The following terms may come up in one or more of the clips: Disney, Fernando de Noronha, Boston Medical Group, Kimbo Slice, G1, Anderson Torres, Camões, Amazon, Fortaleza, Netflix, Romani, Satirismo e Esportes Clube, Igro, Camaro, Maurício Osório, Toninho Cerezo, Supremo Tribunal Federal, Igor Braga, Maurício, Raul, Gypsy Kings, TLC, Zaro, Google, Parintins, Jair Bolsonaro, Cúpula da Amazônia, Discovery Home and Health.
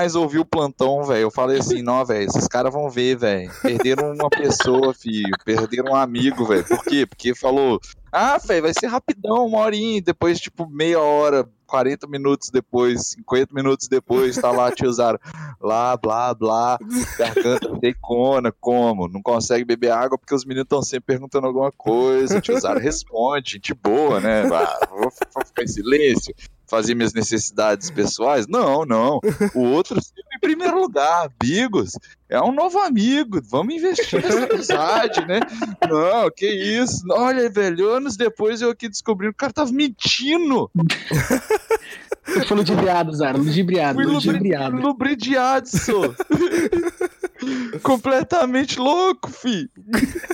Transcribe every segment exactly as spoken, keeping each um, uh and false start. mais ouvir o plantão, velho. Eu falei assim, não, velho, esses caras vão ver, velho. Perderam uma pessoa, filho. Perderam um amigo, velho. Por quê? Porque falou, ah, velho, vai ser rapidão, uma horinha. Depois, tipo, meia hora, quarenta minutos depois, cinquenta minutos depois, tá lá, tio Zaro. Lá, blá, blá. Garganta secona, como? Não consegue beber água porque os meninos estão sempre perguntando alguma coisa. Tio Zaro responde, de boa, né? Ah, vou ficar em silêncio. Fazer minhas necessidades pessoais? Não, não. O outro sempre em primeiro lugar. Bigos é um novo amigo. Vamos investir nessa amizade, né? Não, que isso. Olha, velho, anos depois eu aqui descobri que o cara tava mentindo. Eu fui ludibriado, Zara. Ludibriado, fui ludibriado. Lubridiado, sou. Completamente louco, fi.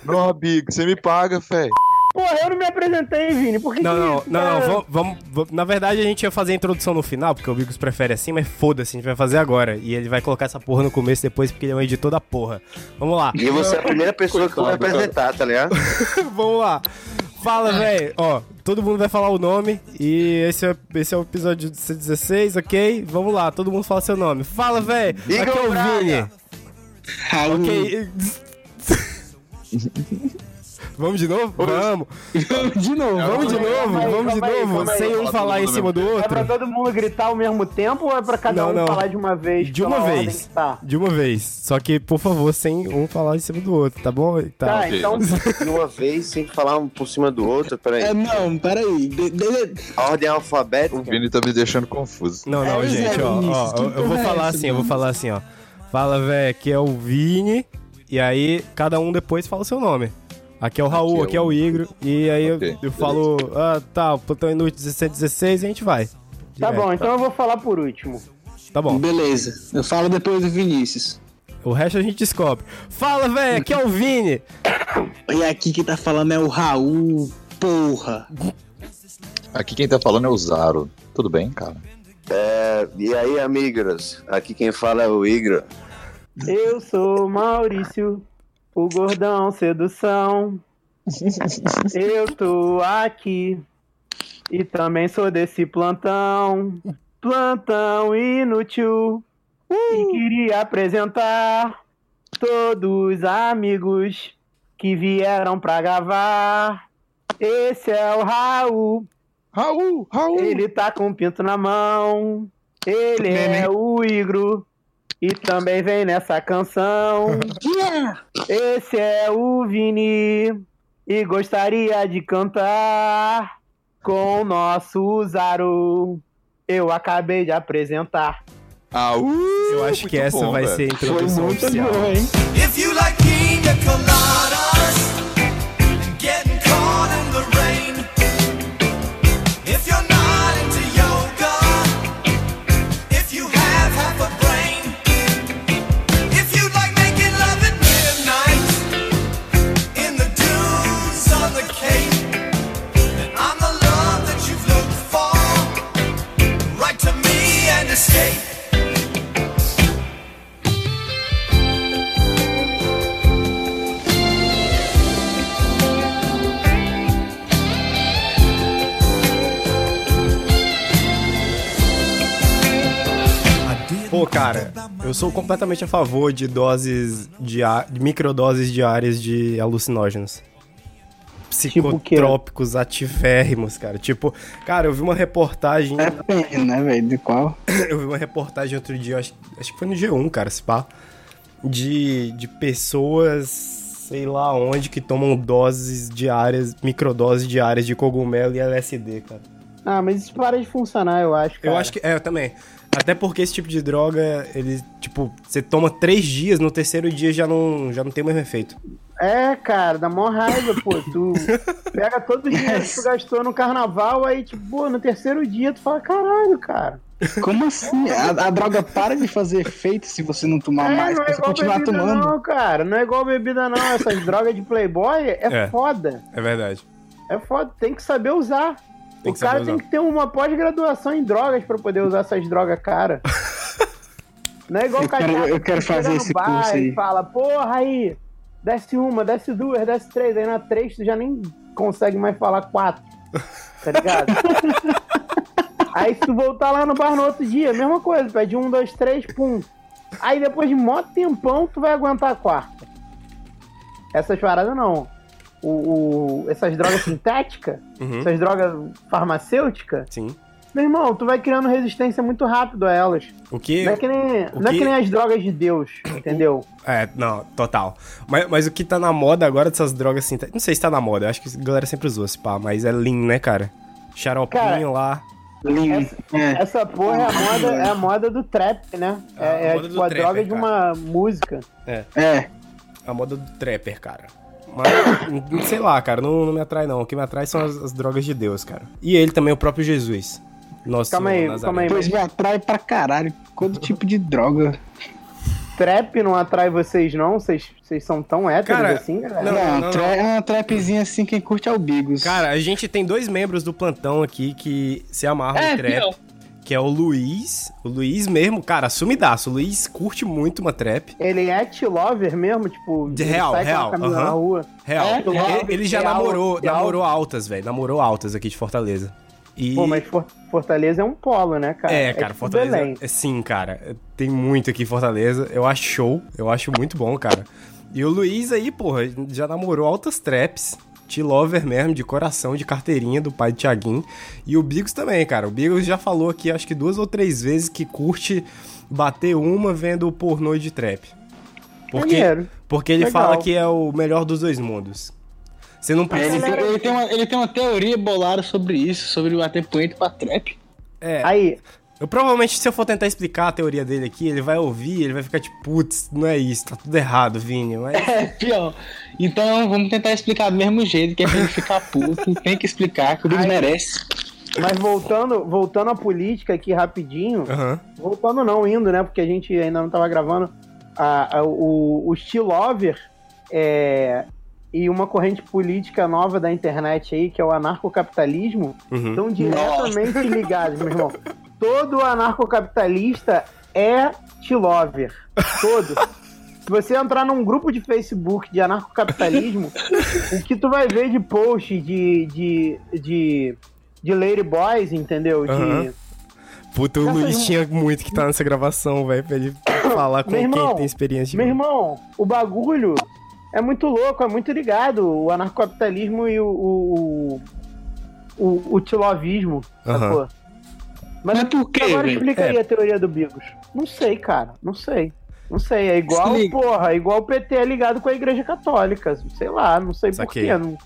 Não, Bigos, você me paga, fé. Porra, eu não me apresentei, Vini. Por que não, que não, isso, não, não, vamos, vamos... Na verdade, a gente ia fazer a introdução no final, porque o Bigos prefere assim, mas foda-se, a gente vai fazer agora. E ele vai colocar essa porra no começo depois, porque ele é um editor da porra. Vamos lá. E você é a primeira pessoa que vai apresentar, tá ligado? Vamos lá. Fala, velho. Ó, todo mundo vai falar o nome. E esse é, esse é o episódio dezesseis, ok? Vamos lá, todo mundo fala seu nome. Fala, velho. Aqui é o Vini. Raul. Ok. Vamos de novo? Vamos! De novo, vamos de novo, vamos de novo, sem um falar em cima do outro. É pra todo mundo gritar ao mesmo tempo ou é pra cada um falar de uma vez? De uma vez, de uma vez. Só que, por favor, sem um falar em cima do outro, tá bom? Tá, então... De uma vez, sem falar um por cima do outro, peraí. É, não, peraí. A ordem alfabética... O Vini tá me deixando confuso. Não, não, gente, ó, eu vou falar assim, eu vou falar assim, ó. Fala, velho, aqui é o Vini, e aí cada um depois fala o seu nome. Aqui é o Raul, aqui é o, aqui é o Igro, e aí okay, eu, eu falo, ah, tá, Plantão Inútil dezessete, dezesseis, e a gente vai. Direto. Tá bom, então eu vou falar por último. Tá bom. Beleza, eu falo depois do Vinícius. O resto a gente descobre. Fala, velho, aqui é o Vini. E aqui quem tá falando é o Raul, porra. Aqui quem tá falando é o Zaro. Tudo bem, cara? É, e aí, amigos, aqui quem fala é o Igro. Eu sou o Maurício. O gordão, sedução, eu tô aqui e também sou desse plantão, plantão inútil, uh! E queria apresentar todos os amigos que vieram pra gravar, esse é o Raul, Raul, Raul, ele tá com o pinto na mão, ele Neném. É o Igro. E também vem nessa canção. Yeah! Esse é o Vini e gostaria de cantar com o nosso Zaro. Eu acabei de apresentar. Ah, uh, eu acho que essa bom, vai velho. Ser a introdução oficial. Bom, hein? If you like Pina Coladas and getting caught in the rain. If you're not into yoga, if you have half a brain. Pô, cara, eu sou completamente a favor de doses de, a... de microdoses diárias de alucinógenos. Psicotrópicos tipo ativérrimos, cara. Tipo, cara, eu vi uma reportagem... É pena, né, velho? De qual? Eu vi uma reportagem outro dia, acho, acho que foi no G um, cara, se pá, de, de pessoas, sei lá onde, que tomam doses diárias, microdoses diárias de cogumelo e L S D, cara. Ah, mas isso para de funcionar, eu acho, cara. Eu acho que... É, eu também. Até porque esse tipo de droga, ele, tipo, você toma três dias, no terceiro dia já não, já não tem o mesmo efeito. É, cara, dá mó raiva, pô, tu pega todo o dinheiro que tu gastou no carnaval, aí, tipo, pô, no terceiro dia tu fala, caralho, cara. Como assim? A, a droga para de fazer efeito se você não tomar é, mais, não é você continuar bebida, tomando. Não, cara, não é igual bebida não, essas drogas de playboy é, é foda. É verdade. É foda, tem que saber usar. Tem o cara usar. Tem que ter uma pós-graduação em drogas pra poder usar essas drogas, cara. Não é igual o cara eu quero fazer esse curso aí. E fala, porra, aí... Desce uma, desce duas, desce três. Aí na três tu já nem consegue mais falar quatro. Tá ligado? Aí se tu voltar lá no bar no outro dia, mesma coisa, pede um, dois, três, pum. Aí depois de mó tempão, tu vai aguentar a quarta. Essas paradas não. O, o, essas drogas sintéticas, uhum. essas drogas farmacêuticas, sim. Meu irmão, tu vai criando resistência muito rápido a elas. O que? Não é que nem, não que... É que nem as drogas de Deus, entendeu? O... É, não, total. Mas, mas o que tá na moda agora dessas drogas sintéticas... Não sei se tá na moda, eu acho que a galera sempre usou esse pá, mas é lean, né, cara? Xaropinho cara, lá. Lean. Essa, é. essa porra é a, moda, é a moda do trap, né? É, é, a, é a, tipo, a trapper, droga cara. De uma música. É. É. A moda do trapper, cara. Mas, sei lá, cara, não, não me atrai não. O que me atrai são as, as drogas de Deus, cara. E ele também, o próprio Jesus. Nossa, calma aí, Nazaré. Calma aí. Pois me atrai pra caralho. Quanto tipo de droga? Trap não atrai vocês, não? Vocês são tão héteros cara, assim, galera? Não, não, não, tra- não. É uma trapzinha assim, quem curte é o Bigos. Cara, a gente tem dois membros do plantão aqui que se amarram é, em trap. Meu. Que é o Luiz. O Luiz mesmo, cara, sumidaço. O Luiz curte muito uma trap. Ele é T-lover mesmo, tipo... De real, real. Uh-huh. Na rua. Real. É, é, ele já real, namorou, real. namorou altas, velho. Namorou altas aqui de Fortaleza. E... Pô, mas Fortaleza é um polo, né, cara? É, cara, é tipo Fortaleza... Belém. Sim, cara. Tem muito aqui em Fortaleza. Eu acho show. Eu acho muito bom, cara. E o Luiz aí, porra, já namorou altas traps. T-lover mesmo, de coração, de carteirinha, do pai de Thiaguinho. E o Bigos também, cara. O Bigos já falou aqui, acho que duas ou três vezes, que curte bater uma vendo pornô de trap. Porque, porque ele Legal. Fala que é o melhor dos dois mundos. Você não precisa... Ele, ele, tem uma, ele tem uma teoria bolada sobre isso, sobre bater punheta pra trap. É. Aí. Eu provavelmente, se eu for tentar explicar a teoria dele aqui, ele vai ouvir, ele vai ficar tipo, putz, não é isso, tá tudo errado, Vini. Mas... É, pior. Então, vamos tentar explicar do mesmo jeito, que é pra ele ficar puto, tem que explicar, que o Vini merece. Mas voltando, voltando à política aqui rapidinho, uhum. voltando não, indo, né, porque a gente ainda não tava gravando, a, a, o, o T-lover é... E uma corrente política nova da internet aí, que é o anarcocapitalismo, uhum. estão diretamente Nossa. ligados, meu irmão. Todo anarcocapitalista é T-lover. Todo. Se você entrar num grupo de Facebook de anarcocapitalismo, o que tu vai ver de post de, de, de, de ladyboys, entendeu? De... Uhum. Puta, o Luiz tinha muito que tá nessa gravação, velho, pra ele falar com irmão, quem tem experiência de... Meu irmão, o bagulho... É muito louco, é muito ligado o anarcocapitalismo e o, o, o, o tilovismo, uhum. sacou? Mas, Mas por quê? Agora explica aí é. a teoria do Bigos. Não sei, cara, não sei. Não sei, é igual, porra, é igual o P T é ligado com a Igreja Católica, sei lá, não sei porquê. Não,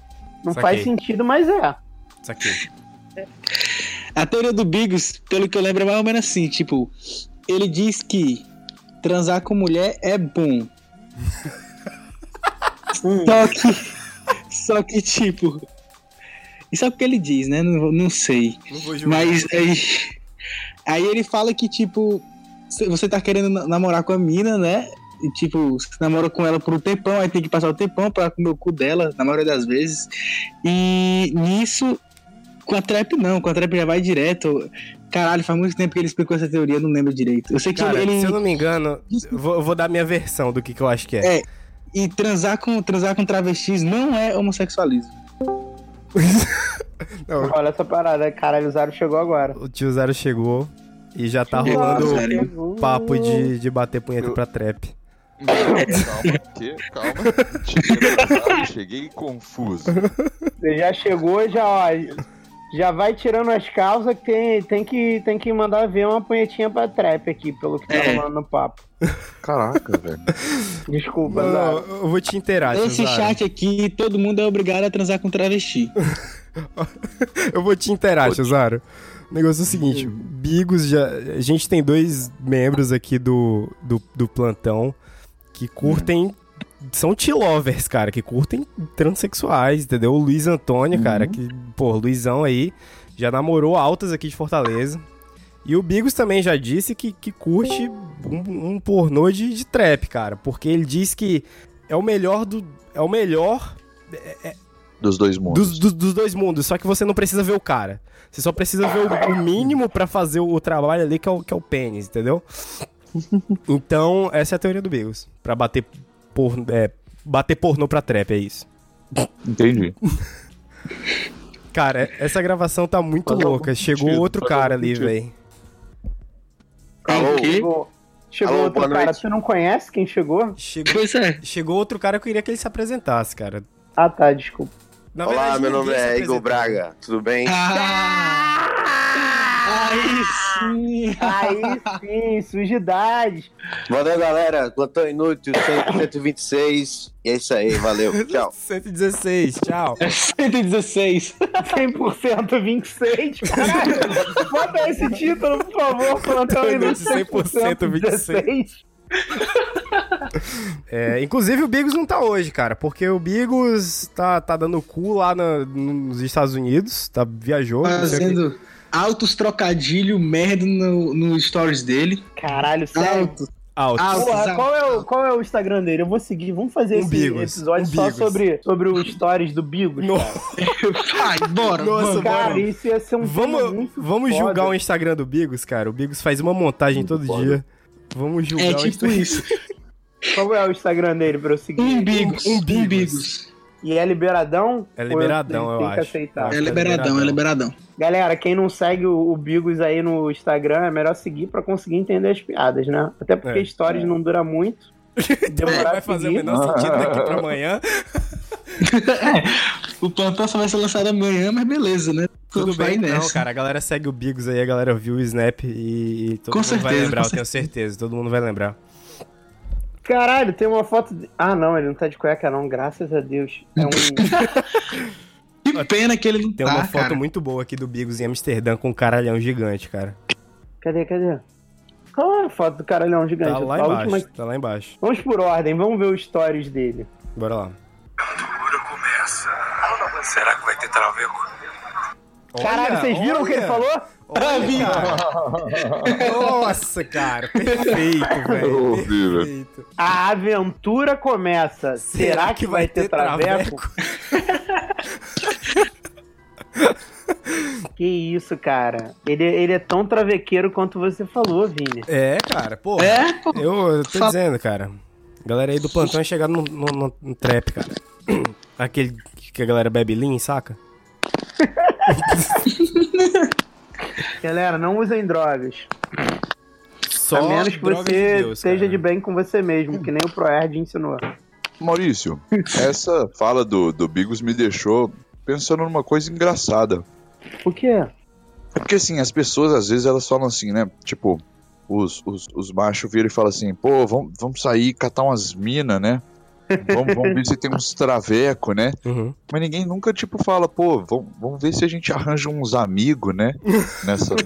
não faz sentido, mas é. Isso aqui. A teoria do Bigos, pelo que eu lembro, é mais ou menos assim, tipo, ele diz que transar com mulher é bom. Hum. Só que, só que tipo, isso é o que ele diz, né? Não, não sei. Não vou julgar. Mas aí, aí ele fala que, tipo, você tá querendo namorar com a mina, né? E, tipo, você namora com ela por um tempão, aí tem que passar o tempão pra comer o cu dela, na maioria das vezes. E nisso, com a trap não, com a trap já vai direto. Caralho, faz muito tempo que ele explicou essa teoria, eu não lembro direito. Eu sei que Cara, ele... se eu não me engano, eu vou, eu vou dar minha versão do que, que eu acho que é. É. E transar com, transar com travestis não é homossexualismo. Não. Olha essa parada, caralho, o Zaro chegou agora. O tio Zaro chegou e já tá chegou, rolando sério? Papo de, de bater punheta eu... pra trap. Não, calma, que, calma. Cheguei, cheguei confuso. Você já chegou, já, ó, já vai tirando as causas que tem, tem que tem que mandar ver uma punhetinha pra trap aqui, pelo que tá rolando no papo. Caraca, velho. Desculpa, não, Zara. Eu vou te inteirar. Esse Zara. Chat aqui, todo mundo é obrigado a transar com travesti. Eu vou te inteirar, Zaro. O negócio é o seguinte, Bigos já... A gente tem dois membros aqui do, do, do plantão que curtem... São T-lovers, cara, que curtem transexuais, entendeu? O Luiz Antônio, uhum. cara, que... Pô, Luizão aí já namorou altas aqui de Fortaleza. E o Bigos também já disse que, que curte um, um pornô de, de trap, cara. Porque ele diz que é o melhor do... É o melhor... É, é, dos dois mundos. Dos, dos, dos dois mundos, só que você não precisa ver o cara. Você só precisa ver o, o mínimo pra fazer o, o trabalho ali, que é o, que é o pênis, entendeu? Então, essa é a teoria do Bigos. Pra bater, por, é, bater pornô pra trap, é isso. Entendi. Cara, essa gravação tá muito mas louca. Chegou sentido, outro cara ali, velho. Alô, chegou, chegou Alô, outro cara. Noite. Você não conhece quem chegou? Chegou, pois é. Chegou outro cara que eu queria que ele se apresentasse, cara. Ah, tá, desculpa. Na Olá, verdade, meu nome é Igor Braga. Tudo bem? Ah! Aí sim! Aí sim, sujidade! Boa noite, galera. Plantão Inútil, cento e vinte e seis. E é isso aí, valeu. Tchau. cento e dezesseis, tchau. cento e dezesseis. cem por cento vinte e seis. Caraca, bota esse título, por favor. Plantão Inútil, cem por cento vinte e seis. É, inclusive o Bigos não tá hoje, cara, porque o Bigos tá, tá dando cu lá na, nos Estados Unidos, tá, viajou. Fazendo altos trocadilho merda no, no stories dele. Caralho, sério? Altos. Altos. Altos. Porra, qual, é o, qual é o Instagram dele? Eu vou seguir, vamos fazer o esse Bigos, episódio só Bigos. sobre, sobre os stories do Bigos. Vai, bora. Nossa, cara, bora. Isso ia ser um Vamos, muito vamos foda. Julgar o Instagram do Bigos, cara. O Bigos faz uma montagem muito todo foda. dia. Vamos julgar é, tipo o Instagram. Isso. Qual é o Instagram dele pra eu seguir? Umbigos. Umbigos. Umbigos. E é liberadão? É liberadão, eu, tem eu que acho. Aceitar? É liberadão, é liberadão. Galera, quem não segue o, o Bigos aí no Instagram, é melhor seguir pra conseguir entender as piadas, né? Até porque é, stories é. não dura muito. Demorar é, vai fazer seguir. o menor sentido daqui pra amanhã. É, o plantão só vai ser lançado amanhã, mas beleza, né? Tudo bem, não, nessa. Cara, a galera segue o Bigos aí, a galera viu o Snap e, e todo com mundo certeza, vai lembrar, eu tenho certeza, todo mundo vai lembrar. Caralho, tem uma foto... De... Ah, não, ele não tá de cueca não, graças a Deus. É um... Que pena que ele não tem tá, Tem uma foto cara. muito boa aqui do Bigos em Amsterdã com um caralhão gigante, cara. Cadê, cadê? Qual é a foto do caralhão gigante? Tá lá a embaixo, última... tá lá embaixo. Vamos por ordem, vamos ver os stories dele. Bora lá. Será que vai ter traveco? Caralho, vocês viram o que ele falou? Olha, nossa, cara, perfeito, velho. Perfeito. A aventura começa. Será, Será que, que vai ter, ter traveco? Que isso, cara. Ele, ele é tão travequeiro quanto você falou, Vini. É, cara, pô. É? Pô. Eu, eu tô Fala. dizendo, cara. Galera aí do plantão é chegar no, no, no, no trap, cara. Aquele que a galera bebe lean, saca? Galera, não usem drogas. Só a menos que você de Deus, esteja cara. de bem com você mesmo, que nem o ProErd ensinou. Maurício, essa fala do, do Bigos me deixou pensando numa coisa engraçada. O que é? É porque assim, as pessoas às vezes elas falam assim, né? Tipo, os, os, os machos viram e falam assim, pô, vamos, vamos sair catar umas minas, né? Vamos, vamos ver se tem uns traveco, né? Uhum. Mas ninguém nunca, tipo, fala, pô, vamos, vamos ver se a gente arranja uns amigos, né? Nessa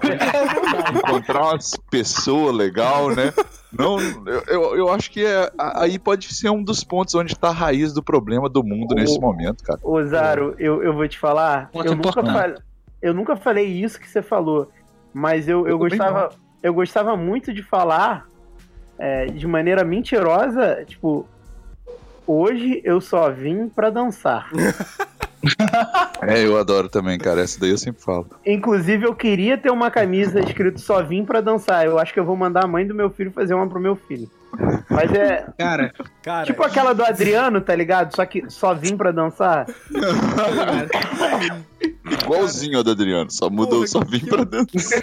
encontrar umas pessoas legais, né? Não, eu, eu, eu acho que é, aí pode ser um dos pontos onde tá a raiz do problema do mundo ô, nesse momento, cara. Ô, Zaro, eu, eu vou te falar, eu nunca, fal... eu nunca falei isso que você falou, mas eu, eu, eu, gostava, eu gostava muito de falar é, de maneira mentirosa, tipo... Hoje eu só vim pra dançar. É, eu adoro também, cara. Essa daí eu sempre falo. Inclusive, eu queria ter uma camisa escrito só vim pra dançar. Eu acho que eu vou mandar a mãe do meu filho fazer uma pro meu filho. Mas é... Cara, cara... Tipo aquela do Adriano, tá ligado? Só que só vim pra dançar. Igualzinho a do Adriano. Só mudou, porra, só vim que... pra dançar.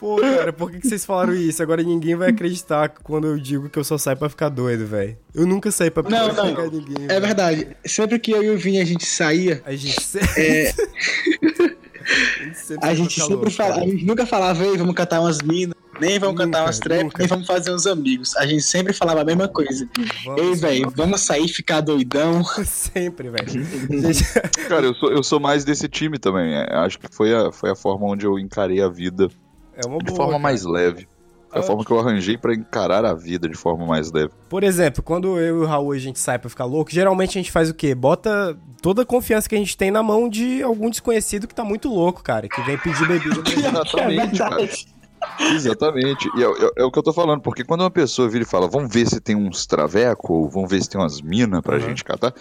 Pô, cara, por que, que vocês falaram isso? Agora ninguém vai acreditar quando eu digo que eu só saio pra ficar doido, velho. Eu nunca saí pra não, não. ficar ninguém. É véio. verdade. Sempre que eu e o Vini a gente saía... A gente sempre... É... a gente sempre, a gente sempre falava... A gente nunca falava, ei, vamos catar umas minas, nem vamos nunca, cantar umas trap, nem vamos fazer uns amigos. A gente sempre falava a mesma coisa. Vamos, ei, velho, vamos sair ficar doidão. Sempre, velho. Cara, eu sou, eu sou mais desse time também. Acho que foi a, foi a forma onde eu encarei a vida... É uma boa, de forma cara. mais leve. É a eu... forma que eu arranjei pra encarar a vida de forma mais leve. Por exemplo, quando eu e o Raul a gente sai pra ficar louco, geralmente a gente faz o quê? Bota toda a confiança que a gente tem na mão de algum desconhecido que tá muito louco, cara, que vem pedir bebida. Exatamente, é cara. Exatamente. E é, é, é o que eu tô falando, porque quando uma pessoa vira e fala, vamos ver se tem uns traveco, ou vamos ver se tem umas minas pra uhum. gente catar...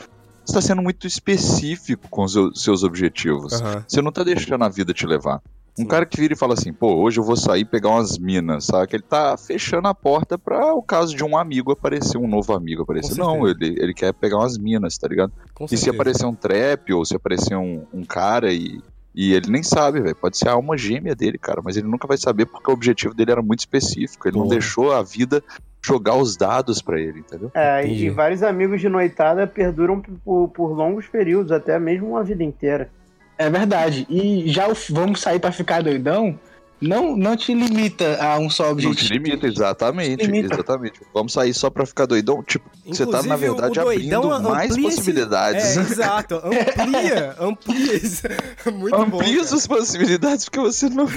Você tá sendo muito específico com os seus objetivos. Uhum. Você não tá deixando a vida te levar. Um Sim. cara que vira e fala assim, pô, hoje eu vou sair pegar umas minas, sabe? Que ele tá fechando a porta pra o caso de um amigo aparecer, um novo amigo aparecer. Não, ele, ele quer pegar umas minas, tá ligado? Com e certeza. Se aparecer um trap ou se aparecer um, um cara e, e ele nem sabe, velho. Pode ser a alma gêmea dele, cara, mas ele nunca vai saber porque o objetivo dele era muito específico. Ele Porra. não deixou a vida jogar os dados pra ele, entendeu? É, e, e vários amigos de noitada perduram por, por longos períodos, até mesmo uma vida inteira. É verdade, e já o vamos sair pra ficar doidão, não, não te limita a um só objetivo. Não te limita, exatamente, limita. exatamente. Vamos sair só pra ficar doidão, tipo, inclusive, você tá, na verdade, abrindo mais possibilidades. Esse... É, exato, amplia, amplia, isso. Muito amplia bom. Amplia suas possibilidades, porque você não...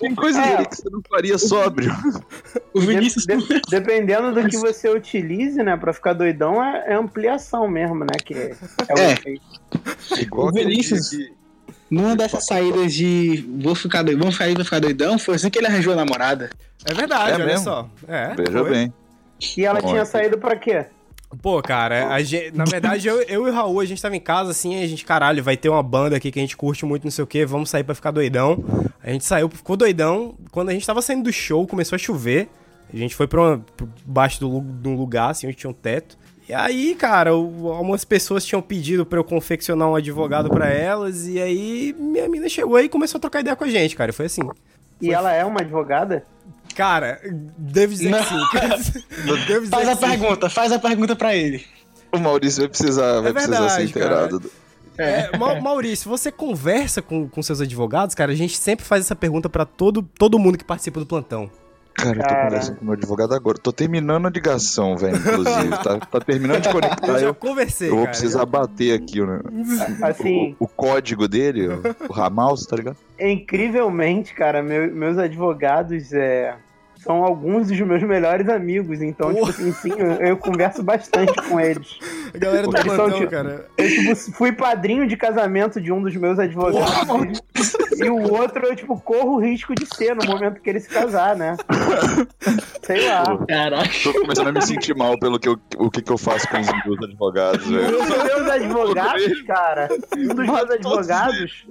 Tem coisa é. que você não faria sóbrio. O Vinícius... de, de, dependendo do que você utilize, né, pra ficar doidão, é, é ampliação mesmo, né, que é, é o é. efeito. Igual o Vinícius, que... numa dessas saídas de vou ficar doidão, vamos ficar, vou ficar doidão, foi assim que ele arranjou a namorada. É verdade, é olha mesmo. só. É, Veja foi. bem. E ela Bom, tinha saído pra quê? Pô, cara, a gente, na verdade, eu, eu e o Raul, a gente tava em casa, assim, a gente, caralho, vai ter uma banda aqui que a gente curte muito, não sei o quê, vamos sair pra ficar doidão. A gente saiu, ficou doidão. Quando a gente tava saindo do show, começou a chover. A gente foi pra, uma, pra baixo do, de um lugar, assim, onde tinha um teto. E aí, cara, algumas pessoas tinham pedido pra eu confeccionar um advogado pra elas, e aí minha mina chegou aí e começou a trocar ideia com a gente, cara, foi assim. E foi... ela é uma advogada? Cara, devo dizer que sim. Cara. Devo dizer faz a sim. pergunta, faz a pergunta pra ele. O Maurício vai precisar, vai é verdade, precisar ser inteirado. É, Maurício, você conversa com, com seus advogados, cara? A gente sempre faz essa pergunta pra todo, todo mundo que participa do plantão. Cara, eu tô conversando com meu advogado agora. Tô terminando a ligação, velho, inclusive. Tá, tá terminando de conectar. Eu já eu, conversei, Eu vou cara, precisar eu... bater aqui né? assim, o, o código dele, o ramal, tá ligado? Incrivelmente, cara, meu, meus advogados é, são alguns dos meus melhores amigos. Então, oh. tipo assim, sim, eu, eu converso bastante com eles. A galera do plantão, tipo, cara. Eu, tipo, fui padrinho de casamento de um dos meus advogados. Oh. E o outro, eu, tipo, corro o risco de ser no momento que ele se casar, né? Sei lá. Caraca. Tô começando a me sentir mal pelo que eu, o que, que eu faço com os meus advogados, velho. Os meus advogados, cara. Um dos meus advogados,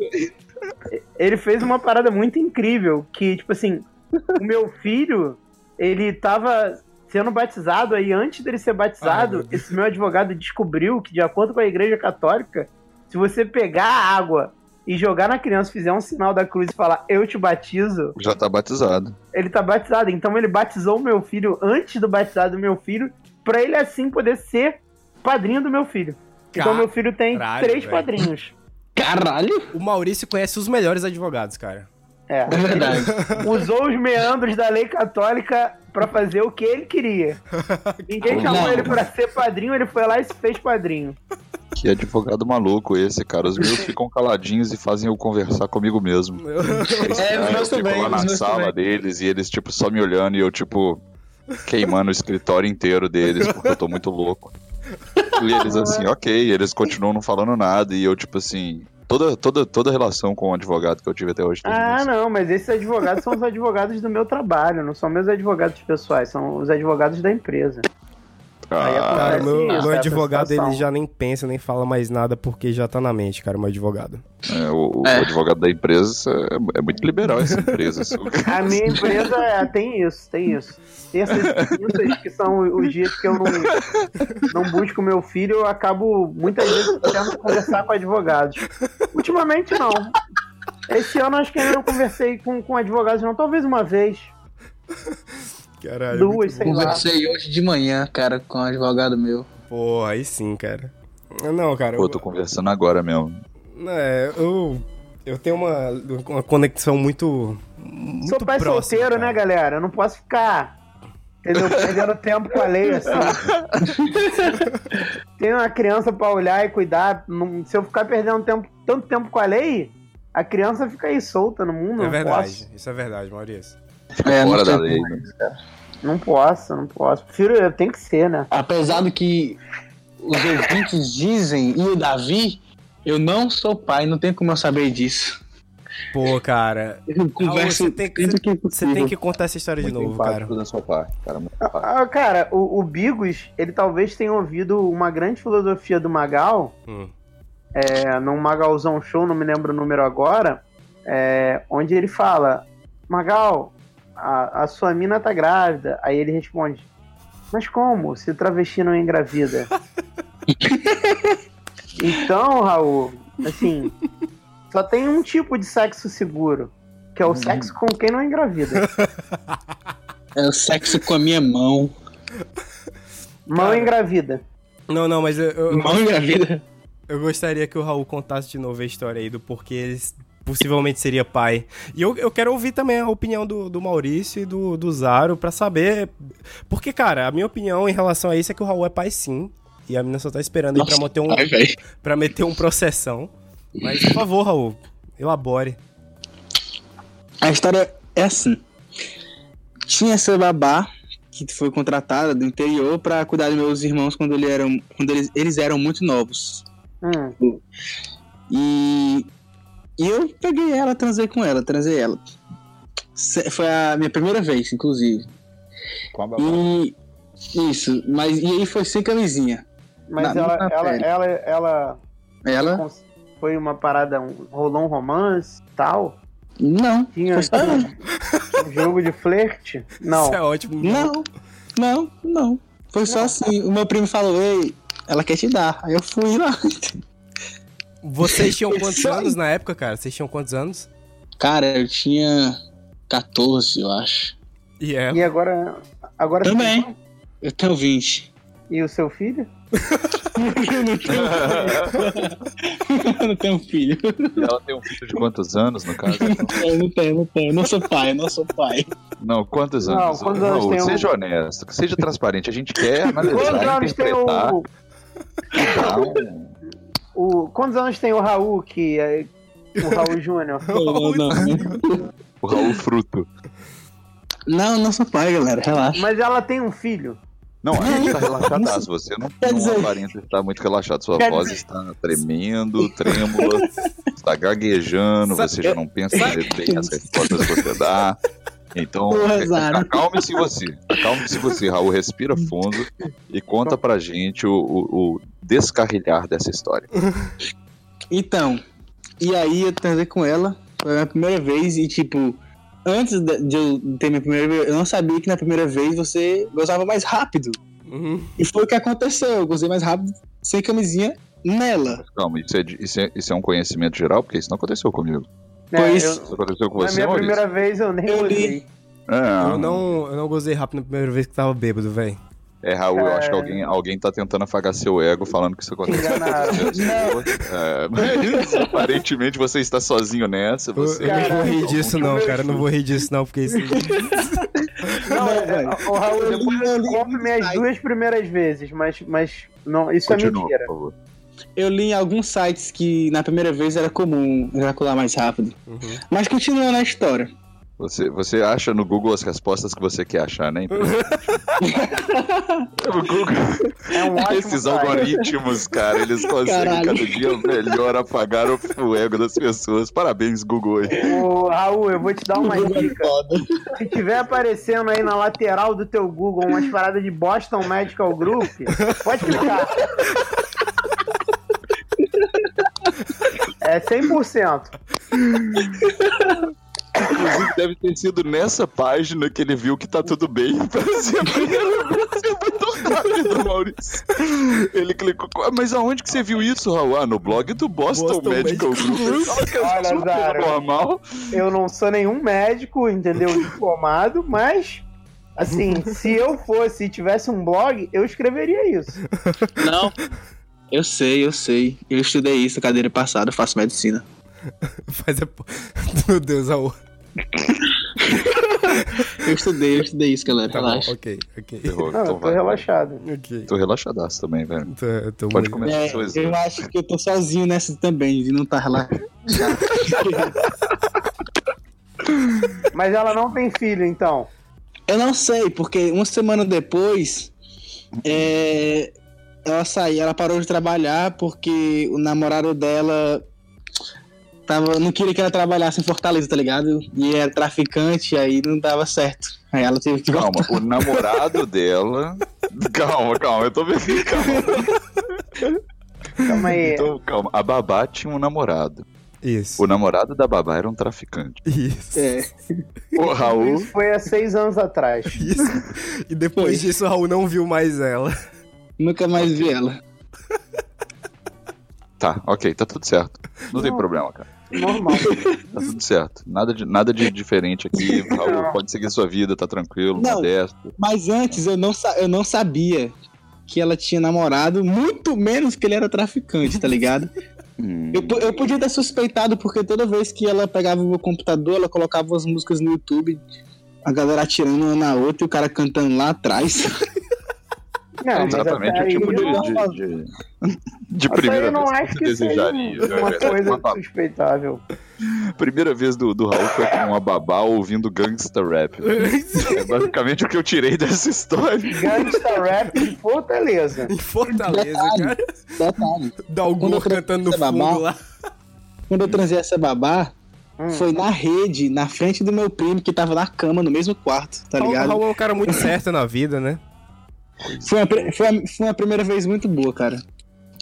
ele fez uma parada muito incrível. Que, tipo assim, o meu filho, ele tava... sendo batizado, aí antes dele ser batizado, Ai, meu esse meu advogado descobriu que, de acordo com a Igreja Católica, se você pegar a água e jogar na criança, fizer um sinal da cruz e falar, eu te batizo... Já tá batizado. Ele tá batizado, então ele batizou o meu filho antes do batizado do meu filho, pra ele assim poder ser padrinho do meu filho. Então Car... meu filho tem Caralho, três véio. padrinhos. Caralho! O Maurício conhece os melhores advogados, cara. É, é verdade. Usou os meandros da lei católica pra fazer o que ele queria. Ninguém chamou ele pra ser padrinho, ele foi lá e se fez padrinho. Que advogado maluco esse, cara. Os meus ficam caladinhos e fazem eu conversar comigo mesmo. É, eu fico também, lá na sala também. deles e eles, tipo, só me olhando e eu, tipo, queimando o escritório inteiro deles porque eu tô muito louco. E eles assim, ok, eles continuam não falando nada e eu, tipo assim... Toda, toda, toda relação com o advogado que eu tive até hoje. Ah, meses. não, mas esses advogados são os advogados do meu trabalho, não são meus advogados pessoais, são os advogados da empresa. Ah, Aí cara, meu, meu advogado, ele já nem pensa, nem fala mais nada, porque já tá na mente, cara, meu advogado. É, o, é. o advogado da empresa é, é muito liberal, essa empresa. A minha empresa é, tem isso, tem isso. Tem essas quintas que são os dias que eu não, não busco meu filho, eu acabo muitas vezes tendo conversar com advogados. Ultimamente, não. Esse ano, acho que ainda não conversei com, com advogados, não. Talvez uma vez. Caralho, Duas, sei Conversei lá. hoje de manhã, cara, com um advogado meu. Porra, aí sim, cara. Não, cara... Pô, eu tô conversando agora mesmo. É, eu... Eu tenho uma, uma conexão muito, muito Sou pai próxima, solteiro, cara. né, galera? Eu não posso ficar... Entendeu? Perdendo tempo com a lei, assim. Tenho uma criança pra olhar e cuidar. Se eu ficar perdendo tempo, tanto tempo com a lei, a criança fica aí solta no mundo. É verdade, posso. isso é verdade, Maurício. É, fora da lei. Não posso, não posso. Prefiro eu, tem que ser, né? Apesar do que os ouvintes dizem, e o Davi, eu não sou pai, não tem como eu saber disso. Pô, cara. Eu converso, você tem que, que você tem que contar essa história muito de novo, cara. Da sua parte, cara, muito ah, cara, o, o Bigos, ele talvez tenha ouvido uma grande filosofia do Magal, hum. é, num Magalzão Show, não me lembro o número agora, é, onde ele fala: Magal, a, a sua mina tá grávida. Aí ele responde: mas como? Se o travesti não engravida. Então, Raul, assim, só tem um tipo de sexo seguro, que é o hum. sexo com quem não engravida. É o sexo com a minha mão. Mão Cara, engravida. Não, não, mas eu... eu mão engravida? Eu gostaria que o Raul contasse de novo a história aí do porquê ele possivelmente seria pai. E eu, eu quero ouvir também a opinião do, do Maurício e do, do Zaro pra saber... Porque, cara, a minha opinião em relação a isso é que o Raul é pai sim. E a menina só tá esperando Nossa, aí pra meter um, ai, pra meter um processão. Mas, por favor, Raul, elabore. A história é assim. Tinha essa babá que foi contratada do interior pra cuidar dos meus irmãos quando, ele eram, quando eles, eles eram muito novos. Hum. E, e eu peguei ela, transei com ela, transei ela. Foi a minha primeira vez, inclusive. Com a babá. E, isso, mas e aí foi sem camisinha. Mas na, ela, na ela, ela, ela, ela, foi uma parada, um, rolou um romance e tal? Não. Tinha um jogo de flerte? Não. Isso é ótimo. Não, não, não. Foi não. Só assim, o meu primo falou: ei, ela quer te dar. Aí eu fui lá. Vocês tinham quantos anos na época, cara? Vocês tinham quantos anos? Cara, eu tinha catorze, eu acho. E é. E agora... agora também. Tem... eu tenho vinte. E o seu filho? Eu não tenho filho. Eu não tenho filho. E ela tem um filho de quantos anos, no caso? Eu não tenho, não tenho. Não sou pai, não sou pai. Não, quantos anos? Não, quantos anos não, tem seja um... honesto, seja transparente. A gente quer analisar, quantos anos tem o... Então... o... Quantos anos tem o Raul, que é... o Raul Júnior? Não, não, não. O Raul Fruto. Não, não sou pai, galera, relaxa. Mas ela tem um filho? Não, a gente tá relaxadaço, você não, não aparenta estar muito relaxado, sua Quer voz dizer... está tremendo, trêmula, está gaguejando, sabe, você já não pensa bem as respostas que você dá, então acalme-se você, acalme-se você, Raul, respira fundo e conta pra gente o, o, o descarrilhar dessa história. Então, e aí eu transei com ela, foi a minha primeira vez e tipo... antes de eu ter minha primeira vez, eu não sabia que na primeira vez você gozava mais rápido. Uhum. E foi o que aconteceu, eu gozei mais rápido, sem camisinha, nela. Calma, isso é, isso é, isso é um conhecimento geral, porque isso não aconteceu comigo. É, foi isso. Eu, isso aconteceu com você, Maurício? Na minha primeira vez eu nem gozei. É, eu, não, eu não gozei rápido na primeira vez que tava bêbado, velho. É, Raul, é... eu acho que alguém, alguém tá tentando afagar seu ego falando que isso acontece. É, mas aparentemente você está sozinho nessa. Você... eu não vou rir disso não, cara. Eu não vou rir disso não, porque isso... não, é, o Raul, depois eu compro minhas duas primeiras vezes, mas, mas não, isso continua, é mentira. Por favor. Eu li em alguns sites que na primeira vez era comum ejacular mais rápido. Uhum. Mas continuando a história. Você, você acha no Google as respostas que você quer achar, né? O Google, é um ótimo esses cara. Algoritmos, cara, eles conseguem Caralho. Cada dia melhor apagar o, o ego das pessoas. Parabéns, Google. Ô, Raul, eu vou te dar uma dica. Se tiver aparecendo aí na lateral do teu Google umas paradas de Boston Medical Group, pode clicar. É cem por cento. Inclusive, deve ter sido nessa página que ele viu que tá tudo bem. Parecia muito rápido, Maurício. Ele clicou. Mas aonde que você viu isso, Raul? Ah, no blog do Boston, Boston Medical Group. Olha, Zaro, eu não sou nenhum médico, entendeu? Diplomado, mas... assim, se eu fosse e tivesse um blog, eu escreveria isso. Não. Eu sei, eu sei. Eu estudei isso na cadeira passada, eu faço medicina. Faz a... Meu Deus, Raul. Eu estudei, eu estudei isso, galera. Tá, relaxa. Bom, ok, ok. Errou, não, então eu tô vai, relaxado. Okay. Tô relaxadaço também, velho. Tô, tô Pode muito... começar é, suas Eu vezes. Acho que eu tô sozinho nessa também, de não tá relaxado. Mas ela não tem filho, então? Eu não sei, porque uma semana depois... é, ela saiu, ela parou de trabalhar porque o namorado dela... tava, não queria que ela trabalhasse em Fortaleza, tá ligado? E era traficante, aí não dava certo. Aí ela teve que Calma, voltar. O namorado dela... Calma, calma, eu tô vendo. Calma. Calma aí. Então, calma. A babá tinha um namorado. Isso. O namorado da babá era um traficante. Isso. É. O Raul... Isso foi há seis anos atrás. Isso. E depois foi. disso o Raul não viu mais ela. Nunca mais vi ela. Tá, ok, tá tudo certo. Não, não tem problema, cara. Normal. Tá tudo certo. Nada de, nada de diferente aqui. Raul pode seguir sua vida, tá tranquilo, não, modesto. Mas antes eu não, eu não sabia que ela tinha namorado, muito menos que ele era traficante, tá ligado? eu, eu podia ter suspeitado, porque toda vez que ela pegava o meu computador, ela colocava as músicas no YouTube, a galera atirando uma na outra e o cara cantando lá atrás. Não, exatamente o tipo de, não... de, de, de primeira eu não vez acho que desejaria. Uma coisa suspeitável. Primeira vez do, do Raul foi com uma babá ouvindo gangsta rap. É basicamente o que eu tirei dessa história. Gangsta rap em Fortaleza. Em Fortaleza, detalhe, cara. Detalhe. Dalgor cantando no fundo babá, lá. Quando eu transei essa babá, hum. foi na rede, na frente do meu primo, que tava na cama, no mesmo quarto, tá ligado? O Raul é um cara muito certo na vida, né? Foi uma, foi, uma, foi uma primeira vez muito boa, cara.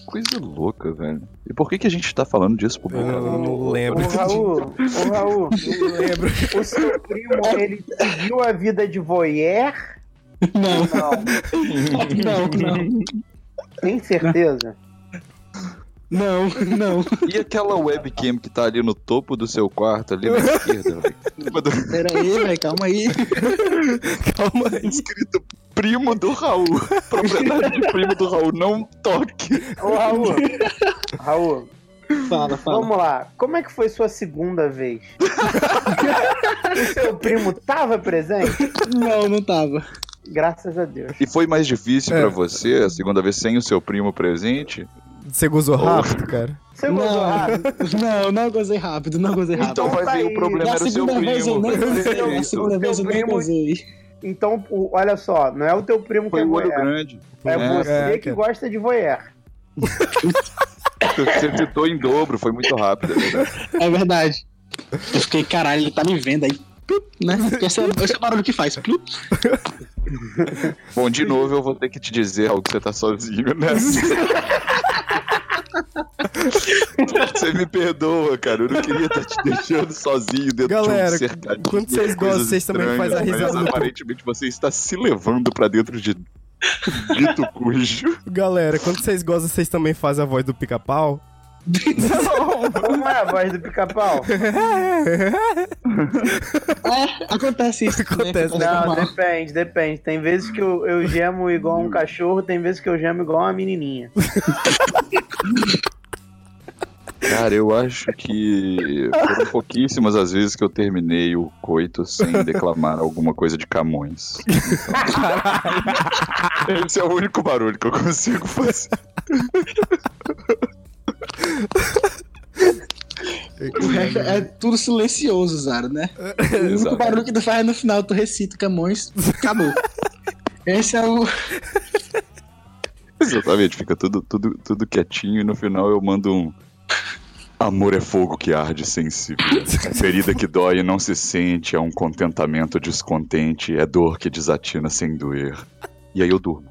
Coisa louca, velho. E por que, que a gente tá falando disso pro Raul? Eu não lembro. Ô, Raul, ô, Raul. Não lembro. O seu primo, ele seguiu a vida de voyeur? Não. Não, não. não. Tem certeza? Não, não. E aquela webcam que tá ali no topo do seu quarto, ali na esquerda, velho? Pera aí, velho, calma aí. Calma aí. Escrito primo do Raul. Propriedade de primo do Raul, não toque. Ô, Raul. Raul. Fala, fala. Vamos lá. Como é que foi sua segunda vez? O seu primo tava presente? Não, não tava. Graças a Deus. E foi mais difícil é. pra você, a segunda vez sem o seu primo presente? Você gozou rápido, cara? Você gozou rápido? Não, não gozei rápido, não gozei rápido. Então vai ver, o problema era o seu primo. Na segunda vez eu não gozei. Então, olha só, não é o teu primo que é voyeur. Foi o olho grande. É você que gosta de voyeur. Você tentou em dobro, foi muito rápido. É verdade. Eu fiquei, caralho, ele tá me vendo aí. Né? Esse é, esse é o barulho que faz. Bom, de novo eu vou ter que te dizer algo, que você tá sozinho, né? Você me perdoa, cara. Eu não queria estar te deixando sozinho dentro Galera, de um cercadinho. Quando vocês gostam, vocês também fazem a risada. Mas aparentemente você está se levando pra dentro de dito cujo. Galera, quando vocês gostam, vocês também fazem a voz do pica-pau. Como é a voz do pica-pau? É, acontece isso. Acontece, né? Não, depende, depende. Tem vezes que eu, eu gemo igual um cachorro, tem vezes que eu gemo igual uma menininha. Cara, eu acho que foram pouquíssimas as vezes que eu terminei o coito sem declamar alguma coisa de Camões. Então, esse é o único barulho que eu consigo fazer. É, é tudo silencioso, Zaro, né? O único barulho que tu faz é no final, tu recita Camões, acabou. Esse é o... Exatamente, fica tudo, tudo, tudo quietinho e no final eu mando um... Amor é fogo que arde sensível, a ferida que dói e não se sente, é um contentamento descontente, é dor que desatina sem doer. E aí eu durmo.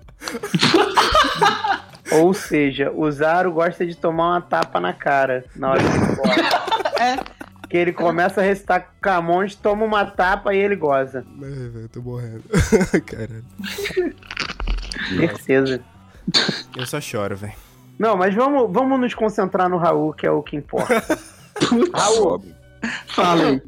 Ou seja, o Zaro gosta de tomar uma tapa na cara na hora que ele goza. É. Que ele começa a recitar Camões, toma uma tapa e ele goza. É, velho, tô morrendo. Caralho. Certeza. Eu só choro, velho. Não, mas vamos, vamos nos concentrar no Raul, que é o que importa. Raul, fala aí.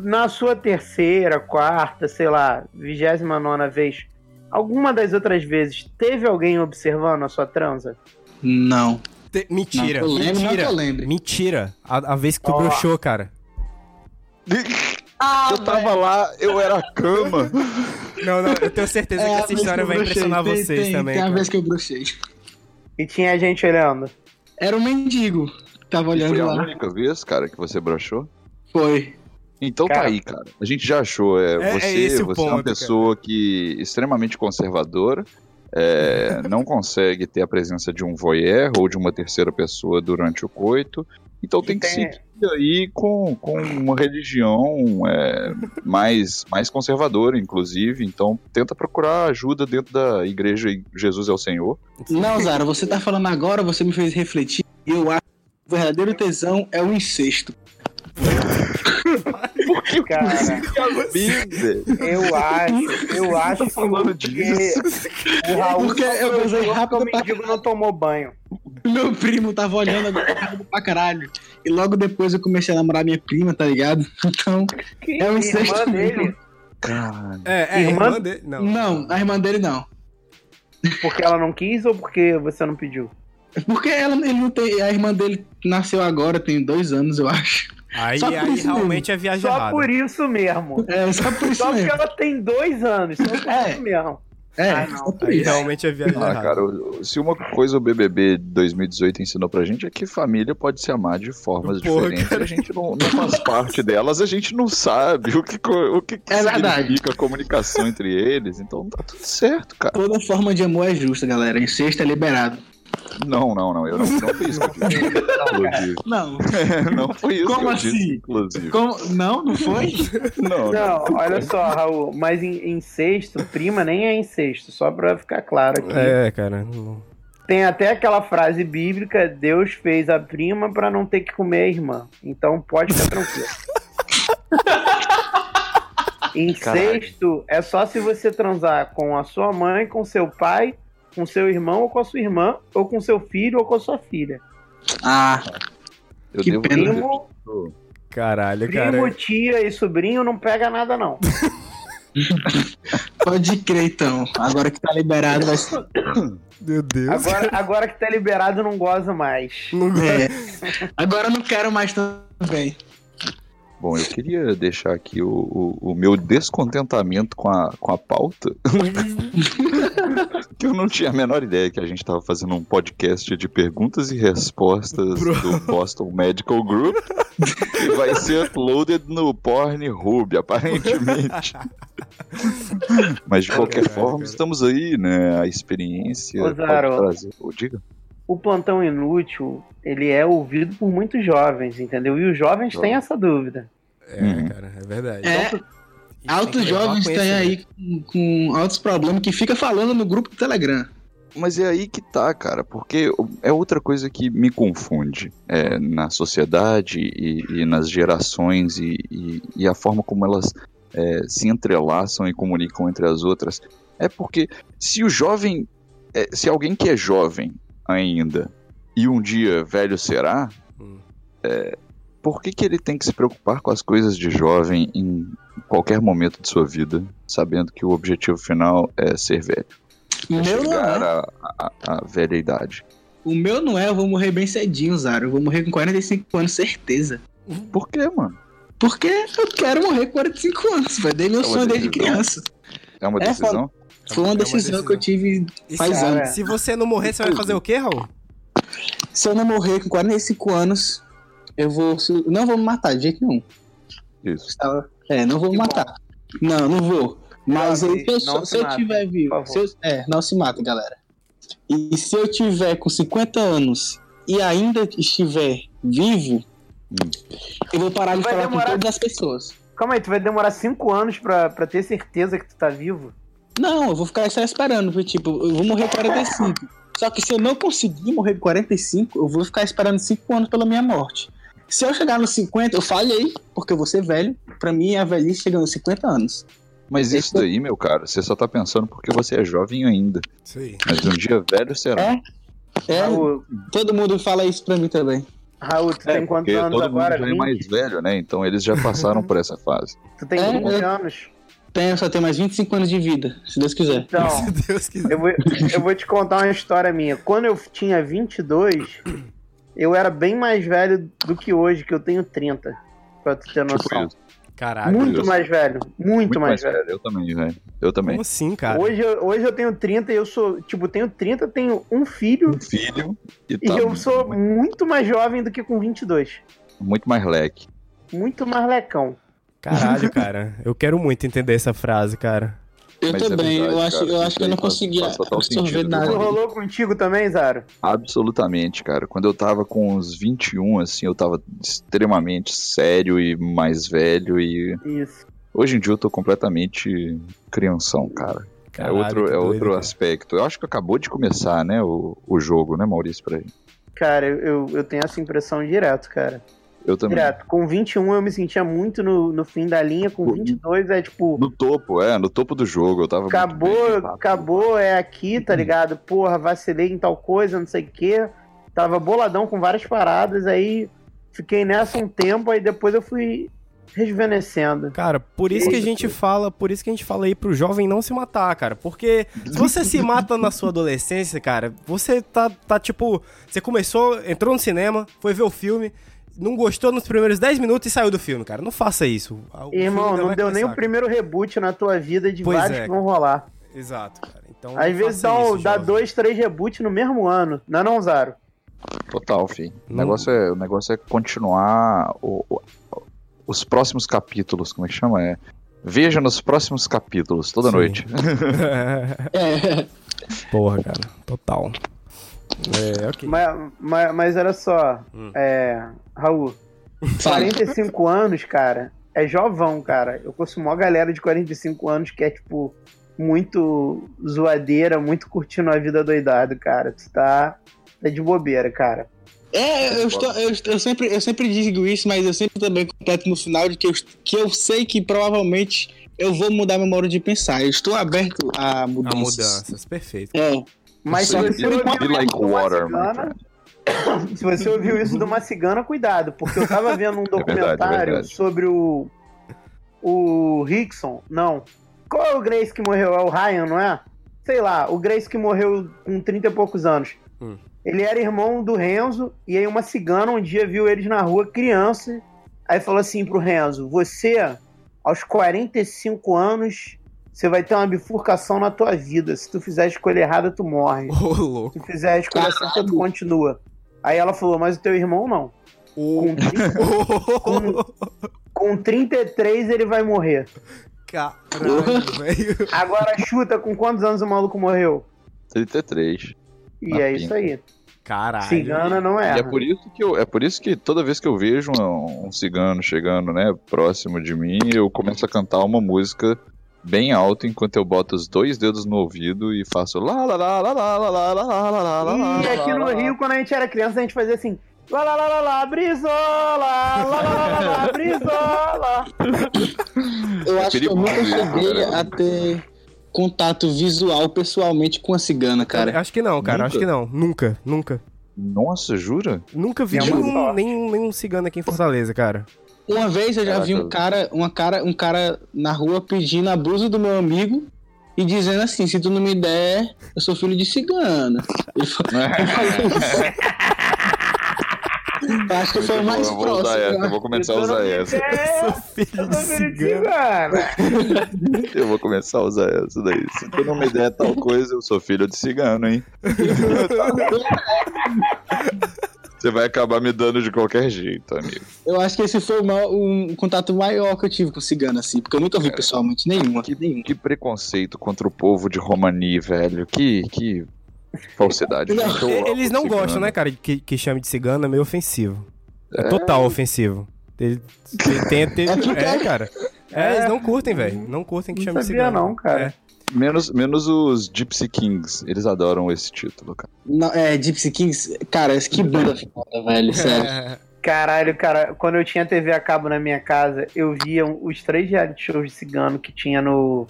Na sua terceira, quarta, sei lá, vigésima nona vez... Alguma das outras vezes, teve alguém observando a sua transa? Não. Te... Mentira. Não, eu lembro, mentira. Não que eu lembro. Mentira. A, a vez que tu oh. broxou, cara. Ah, eu tava véio. lá, eu era a cama. Não, não, eu tenho certeza é que essa história que vai impressionar tem, vocês tem, também. Tem a cara. vez que eu broxei. E tinha gente olhando? Era um mendigo que tava olhando lá. Foi a única vez, cara, que você broxou? Foi. Então cara, tá aí, cara. A gente já achou. É, é, você é, você ponto, é uma pessoa cara. que extremamente conservadora, é, não consegue ter a presença de um voyeur ou de uma terceira pessoa durante o coito. Então tem que seguir aí com, com uma religião é, mais, mais conservadora, inclusive. Então tenta procurar ajuda dentro da igreja Jesus é o Senhor. Não, Zara, você tá falando agora, você me fez refletir. Eu acho O verdadeiro tesão é o incesto. Por que, cara? Eu acho, eu acho falando disso. O Raul porque eu pensei rápido, o mendigo pra... não tomou banho. Meu primo tava olhando agora pra caralho. E logo depois eu comecei a namorar minha prima, tá ligado? Então, que é o incesto. Irmã dele. É, é irmã... a irmã dele? Não. Não, a irmã dele não. Porque ela não quis ou porque você não pediu? Porque ela, ele não tem, a irmã dele nasceu agora, tem dois anos, eu acho. Aí, aí realmente mesmo. É viagem só errada. Por isso mesmo. É, só por isso só mesmo. Porque ela tem dois anos, só por é. Isso mesmo. É, ah, não. Só por aí isso. Realmente é viagem ah, errada. Cara, se uma coisa o B B B dois mil e dezoito ensinou pra gente é que família pode se amar de formas Pô, diferentes. Cara. A gente não, não faz parte delas, a gente não sabe o que, o que, que é significa verdade. A comunicação entre eles. Então tá tudo certo, cara. Toda forma de amor é justa, galera. Incesto é liberado. Não, não, não, eu não, não fiz isso que eu disse, inclusive. Não. É, não foi isso Como que eu assim? Disse, inclusive. Como assim? Não, não foi? Não, não, não olha só, Raul, mas incesto, prima nem é incesto, só pra ficar claro aqui. É, cara. Tem até aquela frase bíblica, Deus fez a prima pra não ter que comer a irmã, então pode ficar tranquilo. Incesto é só se você transar com a sua mãe, com seu pai, com seu irmão ou com a sua irmã, ou com seu filho ou com a sua filha. Ah, eu que devo primo, caralho, primo, cara. Tia e sobrinho não pega nada, não. Pode crer, então. Agora que tá liberado, vai ser... Meu Deus. Agora, agora que tá liberado, não goza mais. É. Agora não quero mais também. Bom, eu queria deixar aqui o, o, o meu descontentamento com a, com a pauta. Que eu não tinha a menor ideia que a gente estava fazendo um podcast de perguntas e respostas do Boston Medical Group. Que vai ser uploaded no Pornhub, aparentemente. Mas de qualquer forma, estamos aí, né? A experiência. Ô, Zaro, trazer... Ô, diga. O Plantão Inútil, ele é ouvido por muitos jovens, entendeu? E os jovens Jovem. Têm essa dúvida. É, hum. cara, é verdade. É, então, altos jovens têm aí com, com altos problemas que fica falando no grupo do Telegram. Mas é aí que tá, cara, porque é outra coisa que me confunde é, na sociedade e, e nas gerações e, e, e a forma como elas é, se entrelaçam e comunicam entre as outras. É porque se o jovem... É, se alguém que é jovem ainda, e um dia velho será, hum. é, por que que ele tem que se preocupar com as coisas de jovem em qualquer momento de sua vida, sabendo que o objetivo final é ser velho? O é meu não é. A, a, a velha idade. O meu não é, eu vou morrer bem cedinho, Zaro. Eu vou morrer com quarenta e cinco anos, certeza. Por quê, mano? Porque eu quero morrer com quarenta e cinco anos, velho. Dei meu é sonho desde criança. É uma decisão? É, Foi uma decisão, é uma decisão que eu tive faz anos. É. Se você não morrer, você vai fazer o quê, Raul? Se eu não morrer com quarenta e cinco anos, eu vou... Não vou me matar de jeito nenhum. Isso. É, não vou me matar. Bom. Não, não vou. Mas não, eu, se, não se, se mata, eu tiver vivo... Se eu, é, não se mata, galera. E se eu tiver com cinquenta anos e ainda estiver vivo, hum. eu vou parar de vai falar demorar... com todas as pessoas. Calma aí, tu vai demorar cinco anos pra, pra ter certeza que tu tá vivo? Não, eu vou ficar só esperando, porque, tipo, eu vou morrer com quarenta e cinco. Só que se eu não conseguir morrer com quarenta e cinco, eu vou ficar esperando cinco anos pela minha morte. Se eu chegar nos cinquenta, eu falhei, porque eu vou ser velho. Pra mim, a velhice chega nos cinquenta anos. Mas isso Esse... daí, meu cara, você só tá pensando porque você é jovem ainda. Sim. Mas um dia velho será. É, é Raul... todo mundo fala isso pra mim também. Raul, tu é, tem quantos anos todo agora? Todo mundo já é mais velho, né? Então eles já passaram por essa fase. Tu tem é, quantos eu... anos? Tenho, só tenho mais vinte e cinco anos de vida, se Deus quiser. Então, se Deus quiser. Eu, vou, eu vou te contar uma história minha. Quando eu tinha vinte e dois, eu era bem mais velho do que hoje, que eu tenho trinta, pra tu ter noção. Caralho. Muito Deus. mais velho, muito, muito mais, mais velho. velho. Eu também, velho. Eu também. Como assim, cara? Hoje eu, hoje eu tenho trinta e eu sou, tipo, tenho trinta, tenho um filho. Um filho. E, tá e eu muito, sou muito mais jovem do que com vinte e dois. Muito mais leque. Muito mais lecão. Caralho, cara, eu quero muito entender essa frase, cara. Eu Mas também, é verdade, eu acho, cara, eu acho que eu não conseguia absorver nada. Isso rolou contigo também, Zaro? Absolutamente, cara. Quando eu tava com uns vinte e um, assim, eu tava extremamente sério e mais velho e... Isso. Hoje em dia eu tô completamente crianção, cara. Caralho, é outro, é doido, outro aspecto. Eu acho que acabou de começar, né, o, o jogo, né, Maurício, pra gente. Cara, eu, eu tenho essa impressão direto, cara. Eu também. Direto. Com vinte e um eu me sentia muito no, no fim da linha, com vinte e dois é tipo... No topo, é, no topo do jogo, eu tava acabou, muito bem, acabou, é aqui, tá ligado? Porra, vacilei em tal coisa, não sei o quê. Tava boladão com várias paradas, aí fiquei nessa um tempo, aí depois eu fui rejuvenescendo. Cara, por isso que a gente fala, por isso que a gente fala aí pro jovem não se matar, cara, porque se você se mata na sua adolescência, cara, você tá, tá tipo, você começou, entrou no cinema, foi ver o filme, não gostou nos primeiros dez minutos e saiu do filme, cara. Não faça isso. Irmão, não deu nem o primeiro reboot na tua vida de vários que vão rolar. Exato, cara. Então, às vezes dá, isso, dá dois, três reboots no mesmo ano. Não é não, Zaro? Total, filho. O negócio é, o negócio é continuar o, o, os próximos capítulos, como é que chama? É, veja nos próximos capítulos, toda Sim. noite. É. Porra, cara. Total. É, okay. mas, mas, mas olha só, hum. é, Raul, quarenta e cinco anos, cara, é jovão, cara. Eu conheço uma galera de quarenta e cinco anos que é, tipo, muito zoadeira, muito curtindo a vida doidado, cara. Tu tá, tá de bobeira, cara. É, eu, estou, eu, eu, sempre, eu sempre digo isso, mas eu sempre também completo no final de que eu, que eu sei que provavelmente eu vou mudar meu modo de pensar. Eu estou aberto a mudanças. A mudanças, perfeito. Cara. É. Mas se você, ouviu like isso water, cigana, se você ouviu isso de uma cigana, cuidado, porque eu tava vendo um documentário é verdade, é verdade. sobre o o Rickson, não, qual é o Grace que morreu? É o Ryan, não é? Sei lá, o Grace que morreu com trinta e poucos anos. Hum. Ele era irmão do Renzo, e aí uma cigana um dia viu eles na rua, criança, aí falou assim pro Renzo, você, aos quarenta e cinco anos... você vai ter uma bifurcação na tua vida. Se tu fizer a escolha errada, tu morre. Oh, louco. Se tu fizer a escolha certa, tu continua. Aí ela falou, mas o teu irmão não. Oh. Com, trinta, com, com trinta e três ele vai morrer. Caralho, velho. Agora chuta, com quantos anos o maluco morreu? trinta e três. E na é pinta. Isso aí. Caralho. Cigana não erra. E é por isso que eu, é por isso que toda vez que eu vejo um, um cigano chegando, né, próximo de mim, eu começo a cantar uma música... bem alto, enquanto eu boto os dois dedos no ouvido e faço lá, lá, lá, lá, lá, lá, lá, lá, lá, lá. E aqui no Rio, quando a gente era criança, a gente fazia assim, lá, lá, lá, lá, lá, brisola, lá, lá, lá, lá, brisola. Eu acho que eu nunca cheguei a ter contato visual pessoalmente com a cigana, cara. Acho que não, cara, acho que não. Nunca, nunca. Nossa, jura? Nunca vi nenhum cigano aqui em Fortaleza, cara. Uma vez eu já Caraca. vi um cara, uma cara, um cara na rua pedindo a blusa do meu amigo e dizendo assim, se tu não me der, eu sou filho de cigana. Eu acho que foi o mais bom, próximo. Vou essa, eu vou começar a usar essa. Eu sou filho de cigana. Eu vou começar a usar essa daí. Se tu não me der tal coisa, eu sou filho de cigano, hein? Você vai acabar me dando de qualquer jeito, amigo. Eu acho que esse foi um, um contato maior que eu tive com cigano, assim, porque eu nunca vi Cara, pessoalmente nenhuma. Que, nenhuma. Que preconceito contra o povo de Romani, velho. Que... que... falsidade. Não, eles não cigano. gostam, né, cara, que, que chame de cigano, é meio ofensivo. É, é total ofensivo. Ele, ele tem, tem, é, cara. É, é, eles não curtem, velho. Não curtem que não chame de cigano. Não, cara. É. Menos, menos os Gypsy Kings. Eles adoram esse título, cara. Não, é, Gypsy Kings... Cara, que banda foda, velho, sério. Caralho, cara, quando eu tinha T V a cabo na minha casa, eu via os três reality shows de cigano que tinha no...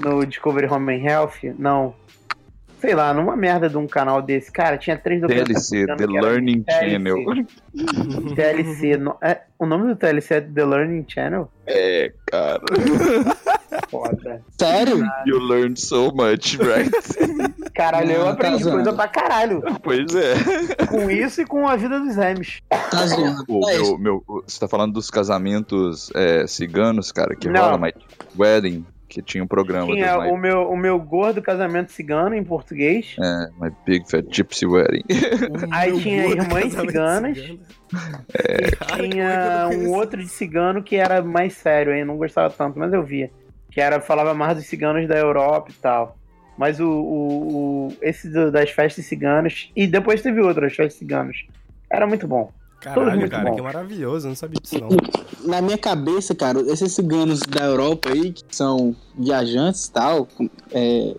no Discovery Home and Health. Não. Sei lá, numa merda de um canal desse. Cara, tinha três... T L C, The Learning Channel. T L C. No, é, o nome do T L C é The Learning Channel? É, cara... Foda. Sério? Caralho. You learned so much, right? Caralho, eu aprendi tá coisa pra caralho. Pois é. Com isso e com a vida dos Rams. Tá zoando. Meu, meu, você tá falando dos casamentos é, ciganos, cara, que rola My Wedding, que tinha um programa. Tinha o, my... meu, o meu gordo casamento cigano, em português. É, My Big Fat Gypsy Wedding. Aí tinha irmãs ciganas. Cigano. É. Cara, tinha um outro de cigano que era mais sério, hein? Não gostava tanto, mas eu via. Que era, falava mais dos ciganos da Europa e tal. Mas o, o, o esse do, das festas ciganas... E depois teve outro, as festas ciganas. Era muito bom. Caralho, muito cara, bom. Que maravilhoso. Eu não sabia disso, não. Na minha cabeça, cara, esses ciganos da Europa aí, que são viajantes e tal, é,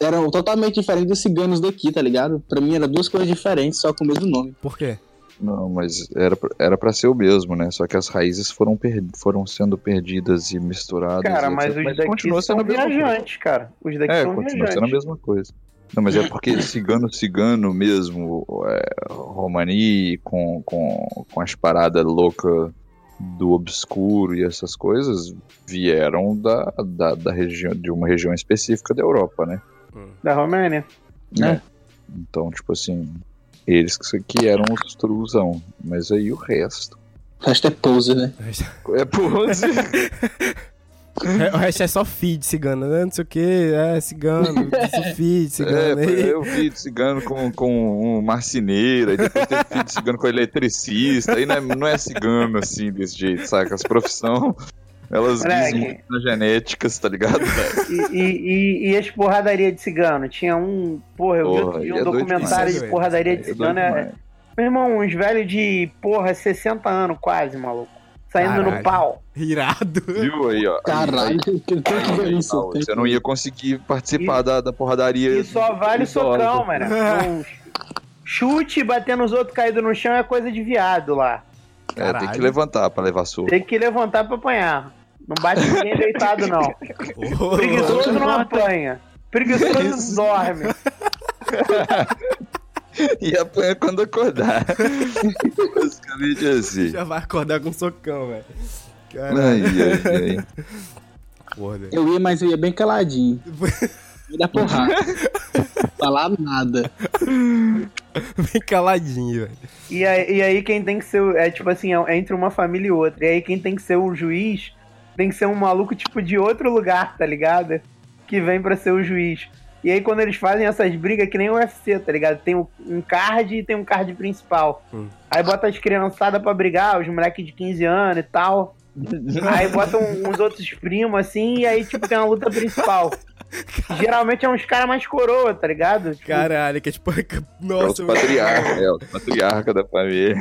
eram totalmente diferentes dos ciganos daqui, tá ligado? Pra mim eram duas coisas diferentes, só com o mesmo nome. Por quê? Não, mas era, era pra ser o mesmo, né? Só que as raízes foram, per... foram sendo perdidas e misturadas. Cara, e mas os mas daqui são viajantes, cara. Os daqui é, são viajantes. É, continua sendo a mesma coisa. Não, mas é porque cigano, cigano mesmo, é, Romani, com, com, com as paradas loucas do obscuro e essas coisas, vieram da, da, da região, de uma região específica da Europa, né? Da Romênia. É. É. Então, tipo assim... Eles que eram os truzão, mas aí o resto... O resto é pose, né? É pose! O resto é só feed cigano, né? Não sei o que, é cigano, feed cigano. É, eu feed cigano com, com um marceneiro, aí depois teve feed cigano com eletricista, aí não é, não é cigano assim desse jeito, saca? As profissões... Elas dizem muito nas genéticas, tá ligado? E, e, e as porradarias de cigano? Tinha um... Porra, eu porra, vi um é documentário de porradaria de cigano. É é... Meu irmão, uns velhos de, porra, sessenta anos quase, maluco. Saindo Caralho. No pau. Irado. Viu aí, ó. Caralho, tem que ver isso. Não, você não ia conseguir participar e, da, da porradaria... E só vale o socão, mano. Então, chute, bater nos outros caído no chão é coisa de viado lá. Caralho. É, tem que levantar pra levar surra. Tem que levantar pra apanhar. Não bate ninguém deitado, não. Oh, preguiçoso não apanha. Preguiçoso é dorme. E apanha quando acordar. Basicamente assim. Já vai acordar com um socão, velho. Caralho. Ai, ai, ai. Porra, eu ia, mas eu ia bem caladinho. Ia dar porrada. Falar nada. Bem caladinho, velho. E aí, e aí quem tem que ser... É tipo assim, é entre uma família e outra. E aí quem tem que ser o juiz, tem que ser um maluco tipo de outro lugar, tá ligado? Que vem pra ser o juiz. E aí quando eles fazem essas brigas, que nem o U F C, tá ligado? Tem um card e tem um card principal. Hum. Aí bota as criançadas pra brigar, os moleques de quinze anos e tal. Aí botam uns outros primos, assim, e aí tipo tem uma luta principal. Caralho. Geralmente é uns caras mais coroa, tá ligado? Tipo... Caralho, que é tipo... Nossa, é o patriarca, é o patriarca da família.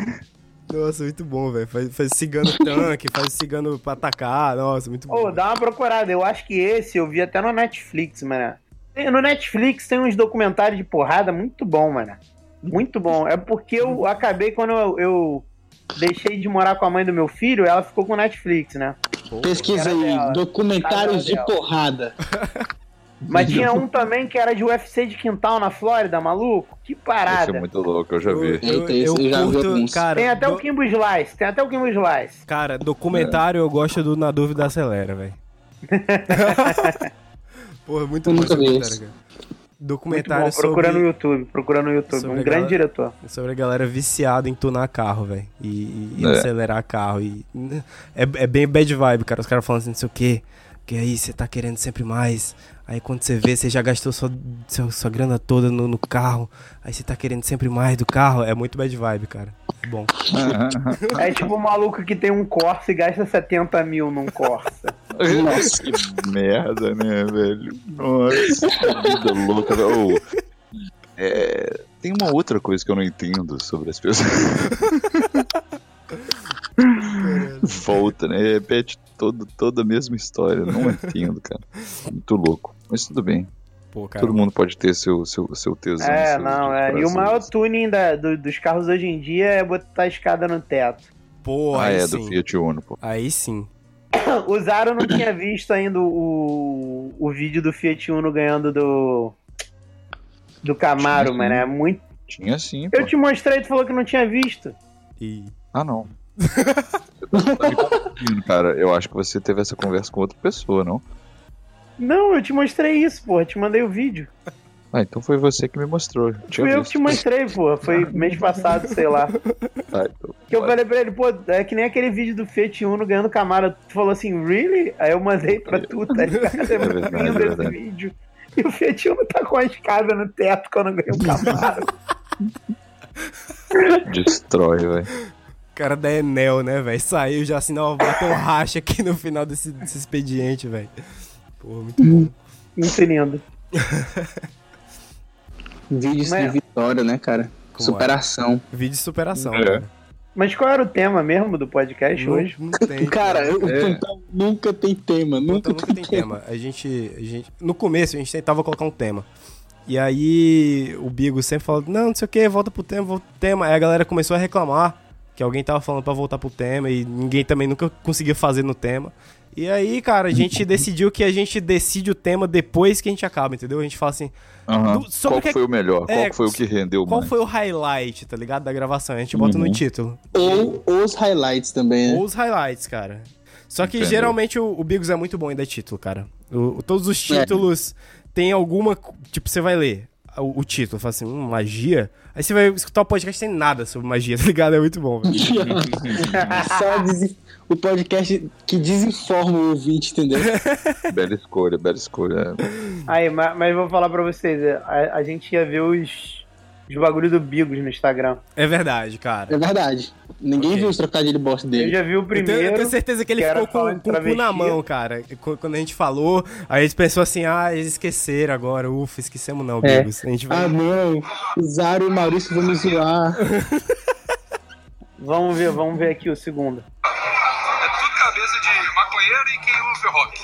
Nossa, muito bom, velho. Faz, faz cigano tanque, faz cigano pra atacar. Nossa, muito bom. Ô, oh, dá uma procurada. Eu acho que esse eu vi até no Netflix, mano. No Netflix tem uns documentários de porrada muito bom, mano. Muito bom. É porque eu acabei quando eu, eu deixei de morar com a mãe do meu filho, ela ficou com o Netflix, né? Pesquisa aí, dela. Documentários de porrada. Mas tinha um também que era de U F C de quintal na Flórida, maluco. Que parada. Isso é muito louco, eu já vi. Eu, eu, eu, eu já curto, vi cara, tem até do... o Kimbo Slice, tem até o Kimbo Slice. Cara, documentário é. Eu gosto do Na Dúvida Acelera, velho. Porra, muito eu bom nunca vi isso. Cara. Documentário muito bom, sobre... Procura no YouTube, procura no YouTube. Sobre um grande galera... diretor. Sobre a galera viciada em tunar carro, velho. E, e é. acelerar carro. E... É, é bem bad vibe, cara. Os caras falando assim, não sei o quê. Porque aí você tá querendo sempre mais... Aí quando você vê, você já gastou sua, sua, sua grana toda no, no carro. Aí você tá querendo sempre mais do carro. É muito bad vibe, cara. É bom. É tipo um maluco que tem um Corsa e gasta setenta mil num Corsa. Nossa, que merda, né, velho? Nossa, que vida louca. Oh, é, tem uma outra coisa que eu não entendo sobre as pessoas. Volta, né? Repete todo, toda a mesma história. Não entendo, cara. Muito louco. Mas tudo bem. Pô, cara, todo mundo pode ter seu, seu, seu tesão. É, seu, não, é. E o maior tuning da, do, dos carros hoje em dia é botar a escada no teto. Pô, ah, aí é, sim. Do Fiat Uno, pô. Aí sim. O Zaro não tinha visto ainda o, o vídeo do Fiat Uno ganhando do do Camaro, tinha, mano. É muito... Tinha sim, pô. Eu te mostrei e tu falou que não tinha visto. E... Ah, não. Cara, eu acho que você teve essa conversa com outra pessoa, não? Não, eu te mostrei isso, porra. Eu te mandei o vídeo. Ah, então foi você que me mostrou. Foi eu que te mostrei, porra. Foi mês passado, sei lá. Ah, então, que eu falei pra ele, pô, é que nem aquele vídeo do Fiat Uno ganhando Camaro. Tu falou assim, really? Aí eu mandei pra tu, tá ligado? É muito lindo esse vídeo. E o Fiat Uno tá com a escada no teto quando ganhou o Camaro. Destrói, velho. Cara da Enel, né, velho? Saiu já assim, não, bateu um racha aqui no final desse, desse expediente, velho. Porra, muito bom. Muito lindo. Vídeos de vitória, né, cara? Como superação. É? Vídeo de superação, é. Cara. Mas qual era o tema mesmo do podcast não, hoje? Não tem. Cara, o Plantão é. nunca tem tema. Nunca, nunca tem, tem tema. tema. A gente, a gente, no começo, a gente tentava colocar um tema. E aí o Bigos sempre falava, não, não sei o que, volta pro tema, volta pro tema. Aí a galera começou a reclamar que alguém tava falando pra voltar pro tema e ninguém também nunca conseguia fazer no tema. E aí, cara, a gente decidiu que a gente decide o tema depois que a gente acaba, entendeu? A gente fala assim... Uhum. Do, qual que foi o melhor? É, qual foi o que rendeu qual mais? Qual foi o highlight, tá ligado? Da gravação. A gente bota uhum. no título. Ou os highlights também, né? Ou os highlights, cara. Só que Entendeu. geralmente o, o Bigos é muito bom em dar título, cara. O, todos os títulos é. tem alguma... Tipo, você vai ler o, o título, fala assim, hum, magia... Aí você vai escutar o podcast sem nada sobre magia, tá ligado? É muito bom, velho. Só des... o podcast que desinforma o ouvinte, entendeu? Bela escolha, bela escolha. Aí, mas, mas vou falar pra vocês, a, a gente ia ver os, os bagulhos do Bigos no Instagram. É verdade, cara. É verdade. Ninguém okay. viu os trocadilhos de bosta dele. Eu já vi o primeiro. Eu tenho, eu tenho certeza que ele que ficou com, com o cu na mão, cara. Quando a gente falou, aí eles pensou assim, ah, eles esqueceram agora. Ufa, esquecemos não, é. Bigos. A gente vai... Ah, não. O Zaro e o Maurício vão me zoar. Vamos ver, vamos ver aqui o segundo. É tudo cabeça de maconheiro e quem ouve rock.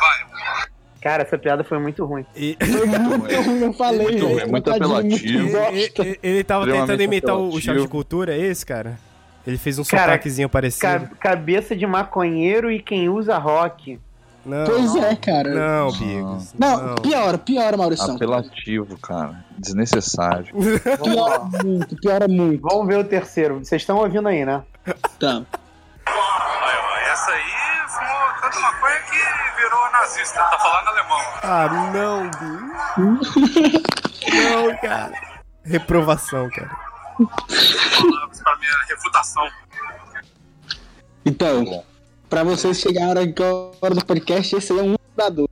Vai. Cara, essa piada foi muito ruim. E... Foi muito ruim, eu falei. Muito ruim, é muito apelativo. Muito e, ele tava tentando imitar apelativo. O choque de cultura, é esse, cara? Ele fez um cara, sotaquezinho parecido. Ca- cabeça de maconheiro e quem usa rock. Não, pois é, cara. Não, Bigos. Não, não. piora, piora, Maurício. Apelativo, cara. Desnecessário. Piora muito, piora muito. Vamos ver o terceiro. Vocês estão ouvindo aí, né? Tá. Essa aí fumou tanto maconha que virou nazista. Tá falando alemão. Ah, não, Bigos. Não, cara. Reprovação, cara. Palavras pra minha reputação. Então... Pra vocês chegarem agora do podcast, esse aí é um dos fundadores.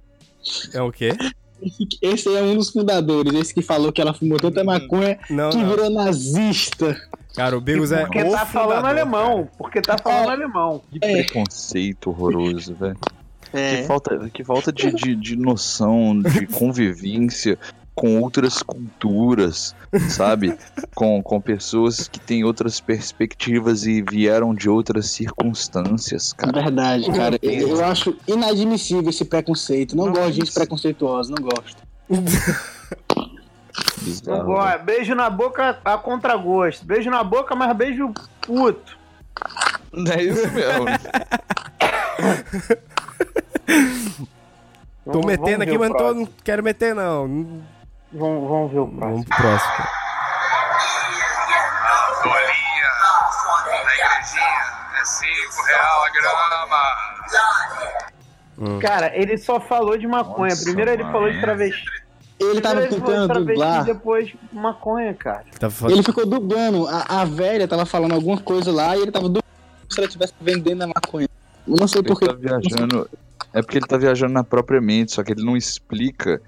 É o quê? Esse aí é um dos fundadores. Esse que falou que ela fumou tanta maconha não, que não. virou nazista. Cara, o Bigos é. Porque tá falando alemão. Porque tá falando alemão. Que preconceito horroroso, velho. É. Que falta, que falta de, de, de noção, de convivência. Com outras culturas, sabe? com, com pessoas que têm outras perspectivas e vieram de outras circunstâncias, cara. Verdade, cara. Eu, eu acho inadmissível esse preconceito. Não, não gosto de gente preconceituosa, não gosto. Bizarro, Agora, né? Beijo na boca a contragosto. Beijo na boca, mas beijo puto. É isso mesmo. Tô vamos, metendo vamos aqui, mas próximo. não tô, não quero meter, não. Vamos, vamos ver o próximo. Vamos pro próximo. Bolinha na igrejinha. É cinco reais a grama. Hum. Cara, ele só falou de maconha. Nossa, Primeiro ele mãe. falou de travesti. Ele Primeiro tava tentando travesti, dublar. Depois maconha, cara. Ele ficou dublando. A, a velha tava falando alguma coisa lá e ele tava dublando se ela estivesse vendendo a maconha. Eu não sei ele porque. Tá viajando... É porque ele tá viajando na própria mente, só que ele não explica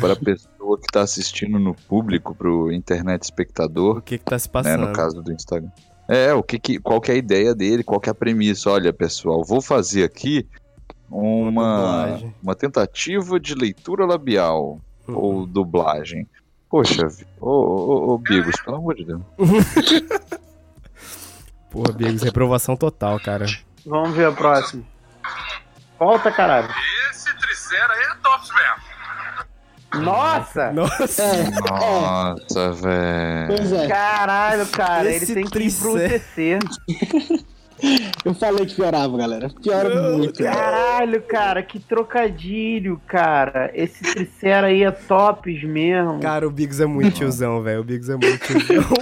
pra pessoa que tá assistindo no público, pro internet espectador... O que que tá se passando. Né, no caso do Instagram. É, o que que, qual que é a ideia dele, qual que é a premissa. Olha, pessoal, vou fazer aqui uma, uma, uma tentativa de leitura labial uhum. ou dublagem. Poxa, ô, ô, ô Bigos, pelo amor de Deus. Porra, Bigos, reprovação total, cara. Vamos ver a próxima. Volta, caralho. Esse tricera aí é top mesmo. Nossa! Nossa, é. Nossa velho. É. Caralho, cara. Esse ele tem tricera. Que ir pro U T C. Eu falei que piorava, galera. Piora Não, muito. Caralho, cara. Que trocadilho, cara. Esse tricera aí é tops mesmo. Cara, o Bigos é muito tiozão, velho. O Bigos é muito tiozão.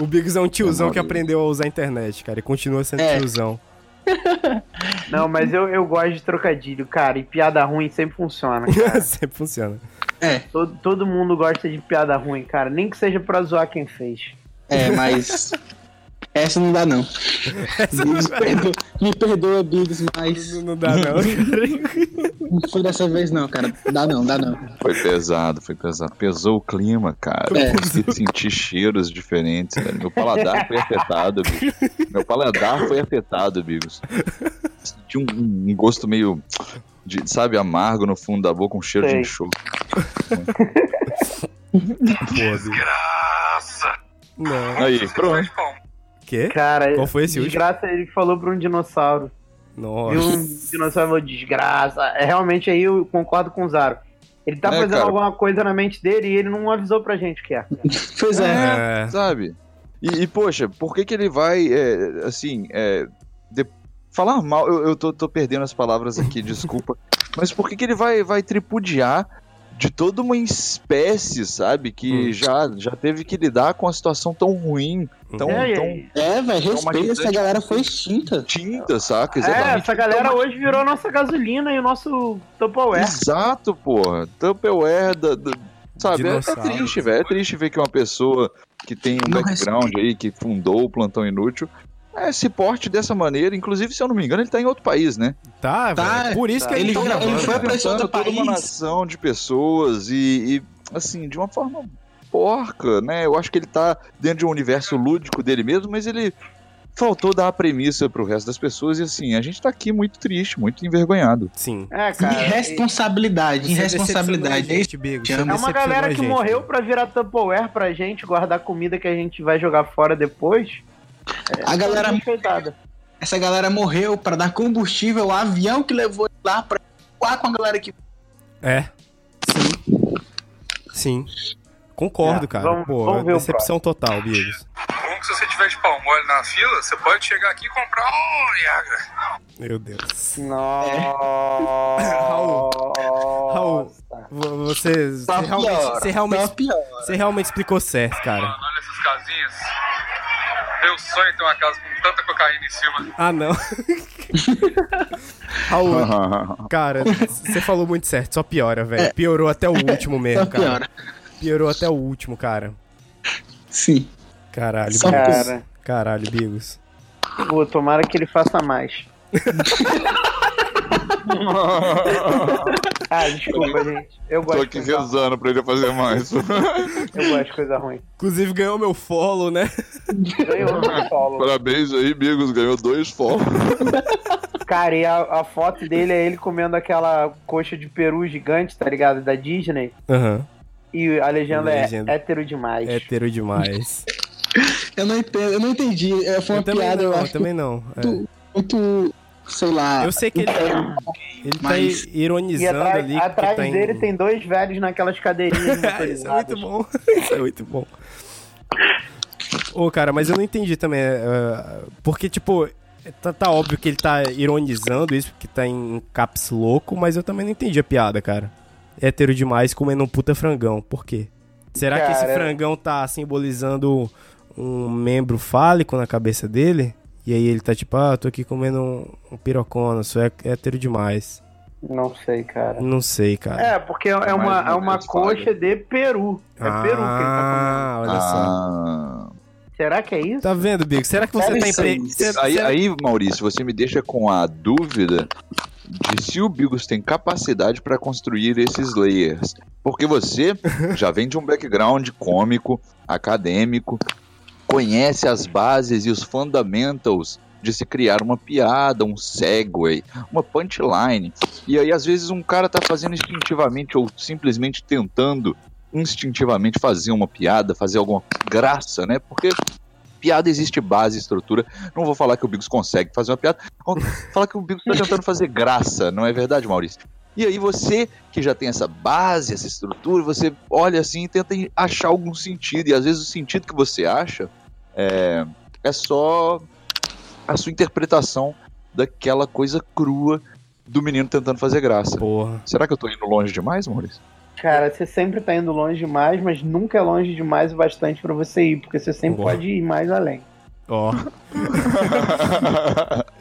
O Bigos é um tiozão é que aprendeu a usar a internet, cara. E continua sendo é. tiozão. Não, mas eu, eu gosto de trocadilho, cara. E piada ruim sempre funciona, cara. Sempre funciona. É. Todo, todo mundo gosta de piada ruim, cara. Nem que seja pra zoar quem fez. É, mas... Essa não dá, não. Bigos, não perdoa. Me perdoa, Bigos, mas... Não, não dá, não, cara. Não foi dessa vez, não, cara. Dá, não, dá, não. Foi pesado, foi pesado. Pesou o clima, cara. É. Eu senti cheiros diferentes, velho. Meu paladar foi afetado, Bigos. Meu paladar foi afetado, Bigos. Senti um, um gosto meio, de, sabe, amargo no fundo da boca, um cheiro Sei. de enxofre. Desgraça! Não. Aí, pronto. Quê? Cara, qual foi esse último? Desgraça, ele falou pra um dinossauro. Nossa. E um dinossauro falou, desgraça. É, realmente aí eu concordo com o Zaro. Ele tá é, fazendo cara. alguma coisa na mente dele e ele não avisou pra gente o que é. Pois é, é. Sabe? E, e, poxa, por que que ele vai, é, assim, é, de... falar mal? Eu, eu tô, tô perdendo as palavras aqui, desculpa. Mas por que que ele vai, vai tripudiar de toda uma espécie, sabe? Que hum. já, já teve que lidar com uma situação tão ruim, tão... É, tão, é, tão, é velho, respeito, essa galera foi extinta. Extinta, saca? Exatamente. É, essa galera tão hoje virou a nossa gasolina e o nosso Tupperware. Exato, porra. Tupperware, da, da, sabe? É, é triste, velho. É triste ver que uma pessoa... que tem um não background respeito. Aí, que fundou o Plantão Inútil, é, se porte dessa maneira. Inclusive, se eu não me engano, ele tá em outro país, né? Tá, tá velho. Por isso tá. que ele, ele, tá ele foi pra esse outro país. Toda uma nação de pessoas e, e, assim, de uma forma porca, né? Eu acho que ele tá dentro de um universo lúdico dele mesmo, mas ele faltou dar a premissa pro resto das pessoas e, assim, a gente tá aqui muito triste, muito envergonhado. Sim. É, cara. Irresponsabilidade, e... irresponsabilidade. É, gente, é uma galera que gente, morreu pra virar Tupperware pra gente, guardar comida que a gente vai jogar fora depois. É, a galera... Essa galera morreu pra dar combustível ao avião que levou lá pra... com a galera que... É. Sim. Sim. Concordo, é, cara. Vamos, Pô, vamos é decepção total, Bigos. Como que se você tiver de pau mole na fila, você pode chegar aqui e comprar um Niagara. Meu Deus. Nossa. É. Raul, Raul, você, você, pior, realmente, você, realmente, você realmente explicou certo, cara. Mano, olha essas casinhas. Meu sonho é ter uma casa com tanta cocaína em cima. Ah, não. Raul, cara, você falou muito certo, só piora, velho. É. Piorou até o último mesmo, só cara. Piora. Piorou até o último, cara. Sim. Caralho, Bigos. Cara. Caralho, Bigos. Pô, tomara que ele faça mais. Ah, desculpa, gente. Eu gosto. Tô aqui rezando pra ele fazer mais. Eu gosto de coisa ruim. Inclusive, ganhou meu follow, né? Ganhou meu follow. Parabéns aí, Bigos. Ganhou dois follow. Cara, e a, a foto dele é ele comendo aquela coxa de peru gigante, tá ligado? Da Disney. Aham. Uhum. E a legenda, a legenda é hétero demais. Hétero demais. eu, não entendo, eu não entendi. Foi uma eu piada, não, eu acho. Eu também não. Muito, é. muito, sei lá. Eu sei que ele, ele mas... tá ironizando e atrai, ali. Atrás tá dele em... tem dois velhos naquelas cadeirinhas. Isso é muito bom. Isso é muito bom. Ô, oh, cara, mas eu não entendi também. Uh, porque, tipo, tá, tá óbvio que ele tá ironizando isso, porque tá em caps louco, mas eu também não entendi a piada, cara. Hétero demais comendo um puta frangão. Por quê? Será cara, que esse frangão tá simbolizando um membro fálico na cabeça dele? E aí ele tá tipo, ah, tô aqui comendo um, um pirocona, isso é hétero demais. Não sei, cara. Não sei, cara. É, porque é, é uma, é uma coxa fálico. De peru. É ah, peru que ele tá comendo. Olha ah, olha só. Será que é isso? Tá vendo, Bigo? Será que você é tá empre... será... aí, aí, Maurício, você me deixa com a dúvida... de se o Bigos tem capacidade para construir esses layers. Porque você já vem de um background cômico, acadêmico, conhece as bases e os fundamentals de se criar uma piada, um segue, uma punchline. E aí, às vezes, um cara tá fazendo instintivamente ou simplesmente tentando instintivamente fazer uma piada, fazer alguma graça, né? Porque... piada existe base, estrutura. Não vou falar que o Bigos consegue fazer uma piada. Vou falar que o Bigos tá tentando fazer graça. Não é verdade, Maurício? E aí você, que já tem essa base, essa estrutura, você olha assim e tenta achar algum sentido. E às vezes o sentido que você acha é, é só a sua interpretação daquela coisa crua do menino tentando fazer graça. Porra. Será que eu tô indo longe demais, Maurício? Cara, você sempre tá indo longe demais, mas nunca é longe demais o bastante pra você ir, porque você sempre Boa. Pode ir mais além. Ó. Oh.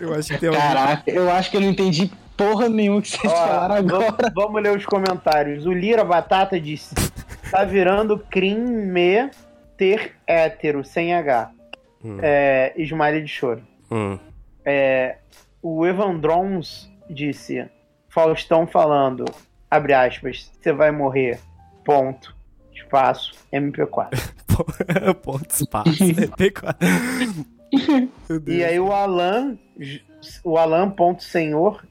eu acho que tem Caraca, um... eu acho que eu não entendi porra nenhuma que vocês oh, falaram agora. Vamos, vamos ler os comentários. O Lira Batata disse, tá virando crime ter hétero, sem H. Hum. É, Ismael de Choro. Hum. É, o Evandrons disse, Faustão falando... abre aspas, você vai morrer, ponto, espaço, M P quatro. Ponto, espaço, M P quatro. E aí o Alan, o Alan, ponto, senhor,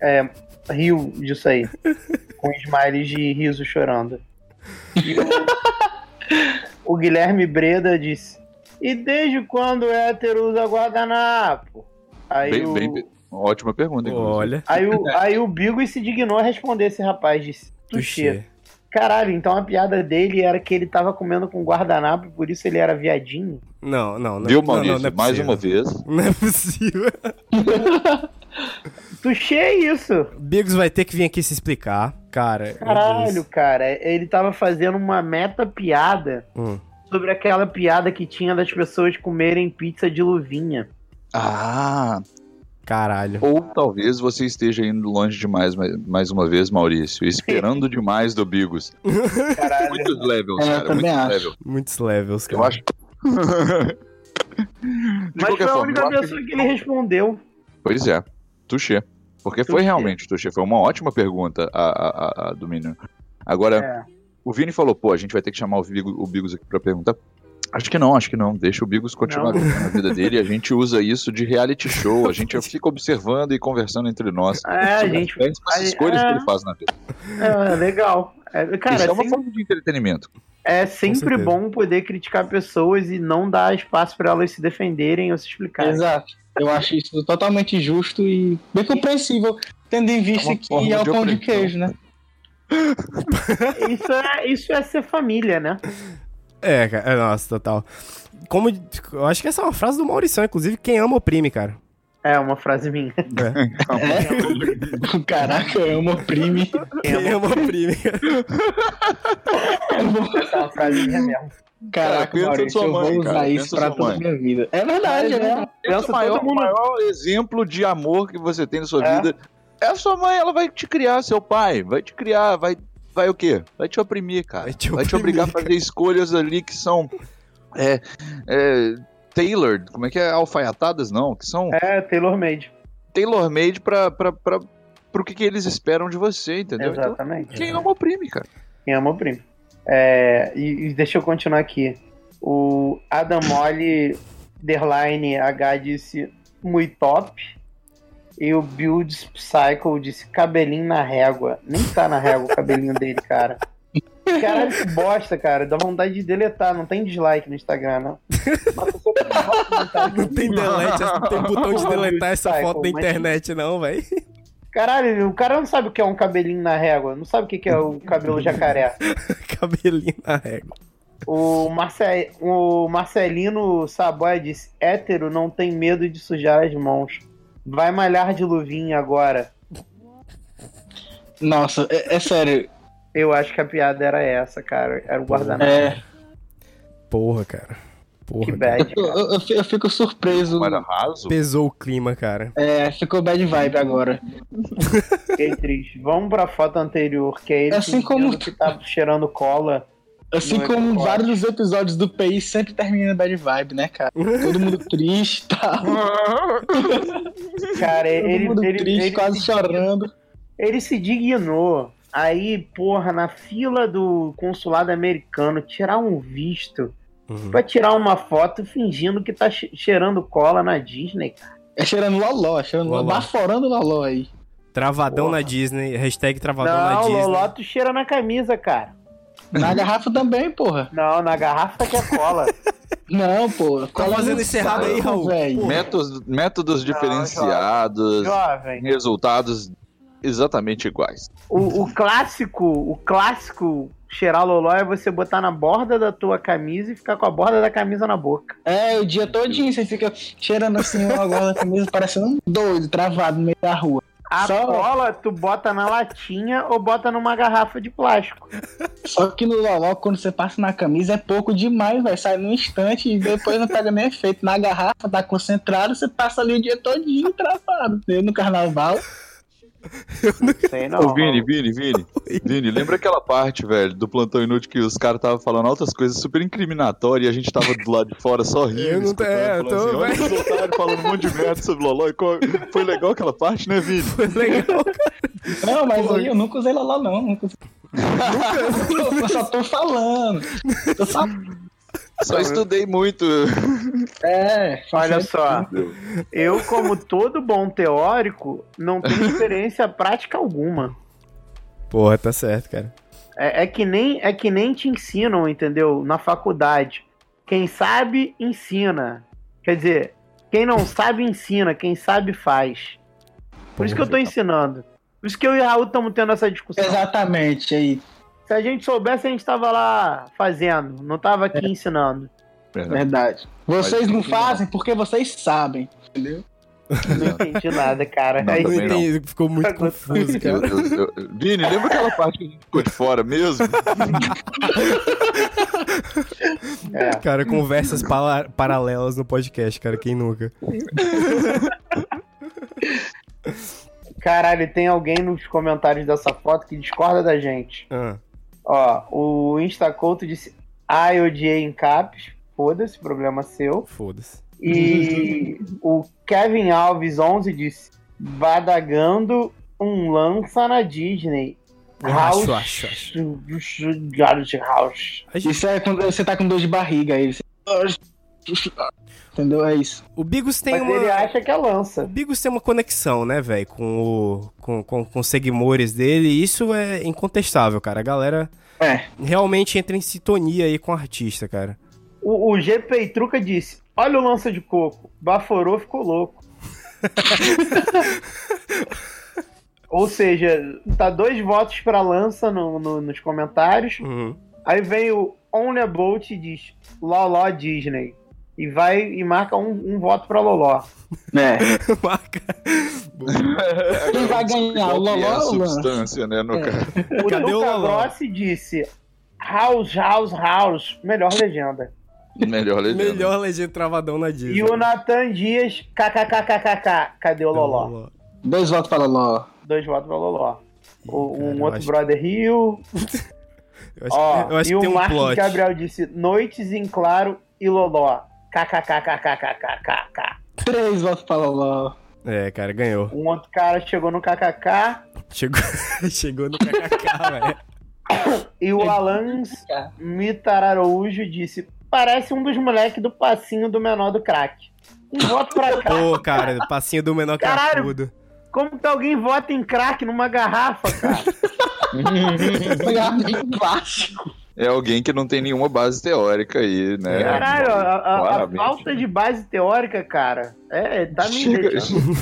é, riu disso aí, com smileys de riso chorando. E o, O Guilherme Breda disse: e desde quando o hétero usa guardanapo? Aí bem, o... bem, ótima pergunta, inclusive. Olha. Aí o, aí o Bigos se dignou a responder esse rapaz, disse: tuxê. Caralho, então a piada dele era que ele tava comendo com guardanapo, por isso ele era viadinho? Não, não, não. Viu, Maurício? Não, não, não é mais uma vez. Não é possível. Tuxê isso. Bigos vai ter que vir aqui se explicar, cara. Caralho, cara. Ele tava fazendo uma meta piada hum. sobre aquela piada que tinha das pessoas comerem pizza de luvinha. Ah... Caralho. Ou talvez você esteja indo longe demais, mais uma vez, Maurício. Esperando demais do Bigos. Caralho. Muitos levels, é, cara. Muitos, level. Muitos levels, cara. Eu acho. Mas foi a forma, única pessoa que... que ele respondeu. Pois é. Tuxê. Porque tuxê. Foi realmente, Tuxê. Foi uma ótima pergunta a, a, a do menino. Agora, é. o Vini falou: pô, a gente vai ter que chamar o Bigos, o Bigos aqui pra perguntar. Acho que não, acho que não. Deixa o Bigos continuar vivendo a vida dele. A gente usa isso de reality show. A gente fica observando e conversando entre nós. É, a gente... As a, escolhas é, que ele faz na vida. É, legal. É, cara, isso é, é uma sempre, forma de entretenimento. É sempre bom poder criticar pessoas e não dar espaço para elas se defenderem ou se explicarem. Exato. Eu acho isso totalmente justo e bem compreensível, tendo em vista é que é o pão de, de queijo, né? Isso é, isso é ser família, né? É, cara, nossa, total. Como, eu acho que essa é uma frase do Maurício, inclusive, quem ama oprime, cara. É, uma frase minha. É. É. Caraca, eu amo oprime. Quem ama oprime. Essa é uma frase minha mesmo. Caraca, cara, Maurício, eu mãe, vou usar cara, isso pra toda a minha vida. É verdade, é, né? Pensa o maior, maior exemplo de amor que você tem na sua é. vida é a sua mãe, ela vai te criar, seu pai, vai te criar, vai... Vai o quê? Vai te oprimir, cara. Vai te, oprimir, vai te obrigar cara. a fazer escolhas ali que são é, é, tailored, como é que é? Alfaiatadas, não? Que são... É, tailor-made. Tailor-made pra, pra, pra, pro que, que eles esperam de você, entendeu? Exatamente. Então, quem ama oprime, cara. Quem ama oprime. É, e, e deixa eu continuar aqui. O Adam Molly Derline H disse muito top. E o Build Psycho disse cabelinho na régua. Nem tá na régua o cabelinho dele, cara. Caralho, que bosta, cara. Dá vontade de deletar. Não tem dislike no Instagram, não. Nossa, eu não tem delete, não tem botão de deletar essa Psycho, foto da internet, mas... não, velho. Caralho, o cara não sabe o que é um cabelinho na régua. Não sabe o que é o cabelo jacaré. Cabelinho na régua. O, Marce... o Marcelino Saboia disse: hétero não tem medo de sujar as mãos. Vai malhar de luvinha agora. Nossa, é, é sério. Eu acho que a piada era essa, cara. Era o guardanapo. É. Porra, cara. Porra, que bad, cara. Eu, eu, eu fico surpreso. Não era raso? Pesou o clima, cara. É, ficou bad vibe agora. Fiquei triste. Vamos pra foto anterior, que é ele assim como... que tá cheirando cola. Assim como episódio. Vários episódios do P I sempre terminam bad vibe, né, cara? Todo mundo triste e tal. Cara, ele... Todo mundo ele, triste, ele, quase ele chorando. Ele se dignou. Aí, porra, na fila do consulado americano, tirar um visto uhum. pra tirar uma foto fingindo que tá cheirando cola na Disney, cara. É cheirando loló, cheirando loló. Baforando loló aí. Travadão porra. Na Disney, hashtag travadão Não, na Disney. Não, loló tu cheira na camisa, cara. Na garrafa também, porra. Não, na garrafa que é cola. Não, porra. Tá fazendo isso errado aí, Raul. Métodos, métodos não, diferenciados, jovem. Resultados exatamente iguais. O, o clássico, o clássico cheirar loló é você botar na borda da tua camisa e ficar com a borda da camisa na boca. É, o dia todinho você fica cheirando assim uma borda da camisa parecendo um doido, travado no meio da rua. A Só... cola tu bota na latinha ou bota numa garrafa de plástico. Só que no loló, quando você passa na camisa, é pouco demais, velho. Sai num instante e depois não pega nem efeito. Na garrafa, tá concentrado, você passa ali o dia todinho travado. Eu no carnaval... Eu não sei não. Ô, Vini, Vini, Vini. Vini, lembra aquela parte, velho, do Plantão Inútil que os caras estavam falando altas coisas super incriminatórias e a gente tava do lado de fora só rindo. Eu não é, eu tô, assim, olha os otários falando um monte de merda sobre loló. E co... Foi legal aquela parte, né, Vini? Foi legal. Não, mas aí eu nunca usei loló, não. Nunca usei. Eu só tô falando. Tô só... Só estudei muito. É, olha só. Eu, como todo bom teórico, não tenho experiência prática alguma. Porra, tá certo, cara. É, é, que nem, é que nem te ensinam, entendeu? Na faculdade. Quem sabe, ensina. Quer dizer, quem não sabe, ensina. Quem sabe, faz. Por isso que eu tô ensinando. Por isso que eu e o Raul estamos tendo essa discussão. Exatamente, aí. Se a gente soubesse, a gente tava lá fazendo. Não tava aqui é. ensinando. Verdade. Verdade. Vocês não fazem porque vocês sabem, entendeu? Não entendi nada, cara. Não, aí, não. Ficou muito confuso, cara. Eu, eu, eu... Vini, lembra aquela parte que a gente ficou de fora mesmo? É. Cara, conversas para... paralelas no podcast, cara. Quem nunca? Caralho, tem alguém nos comentários dessa foto que discorda da gente. Ah. Ó, o Instacouto disse: ah, eu odiei em caps. Foda-se, problema seu. Foda-se. E o Kevin Alves onze disse: badagando um lança na Disney. House. Acho, acho, acho. House. Isso é quando você tá com dor de barriga aí. Entendeu? É isso. O Bigos tem Mas uma... ele acha que é lança. O Bigos tem uma conexão, né, velho, com, o... com, com, com os seguidores dele. E isso é incontestável, cara. A galera é. realmente entra em sintonia aí com o artista, cara. O, o G P I Truca disse: olha o lança de coco. Baforou, ficou louco. Ou seja, tá dois votos pra lança no, no, nos comentários. Uhum. Aí vem o Only About e diz: Loló Disney. E vai e marca um, um voto pra Loló. Né? Marca. Quem vai ganhar? O Loló ou o substância, né, no é. caso. O Luca Grossi disse: House, House, House. Melhor legenda. Melhor legenda. Melhor legenda travadão na Disney. E o Nathan Dias, kkkkk. Cadê o Loló? Dois votos pra Loló. Dois votos pra Loló. O, cara, um outro acho... brother Rio. Eu acho, Ó, eu acho e que tem um plot. E o Marcos Gabriel disse: noites em claro e Loló. Kkkkkkkkk. Três votos pra Loló. É, cara, ganhou. Um outro cara chegou no kkk. Chegou, chegou no kkk, velho. E o Alan Mitararoujo disse: parece um dos moleques do passinho do menor do crack. Um voto pra crack. Ô, oh, cara, passinho do menor cracudo. Como que alguém vota em crack numa garrafa, cara? Uma garrafa em plástico. É alguém que não tem nenhuma base teórica aí, né? Caralho, é, a, a, a falta de base teórica, cara, é, tá me deixando.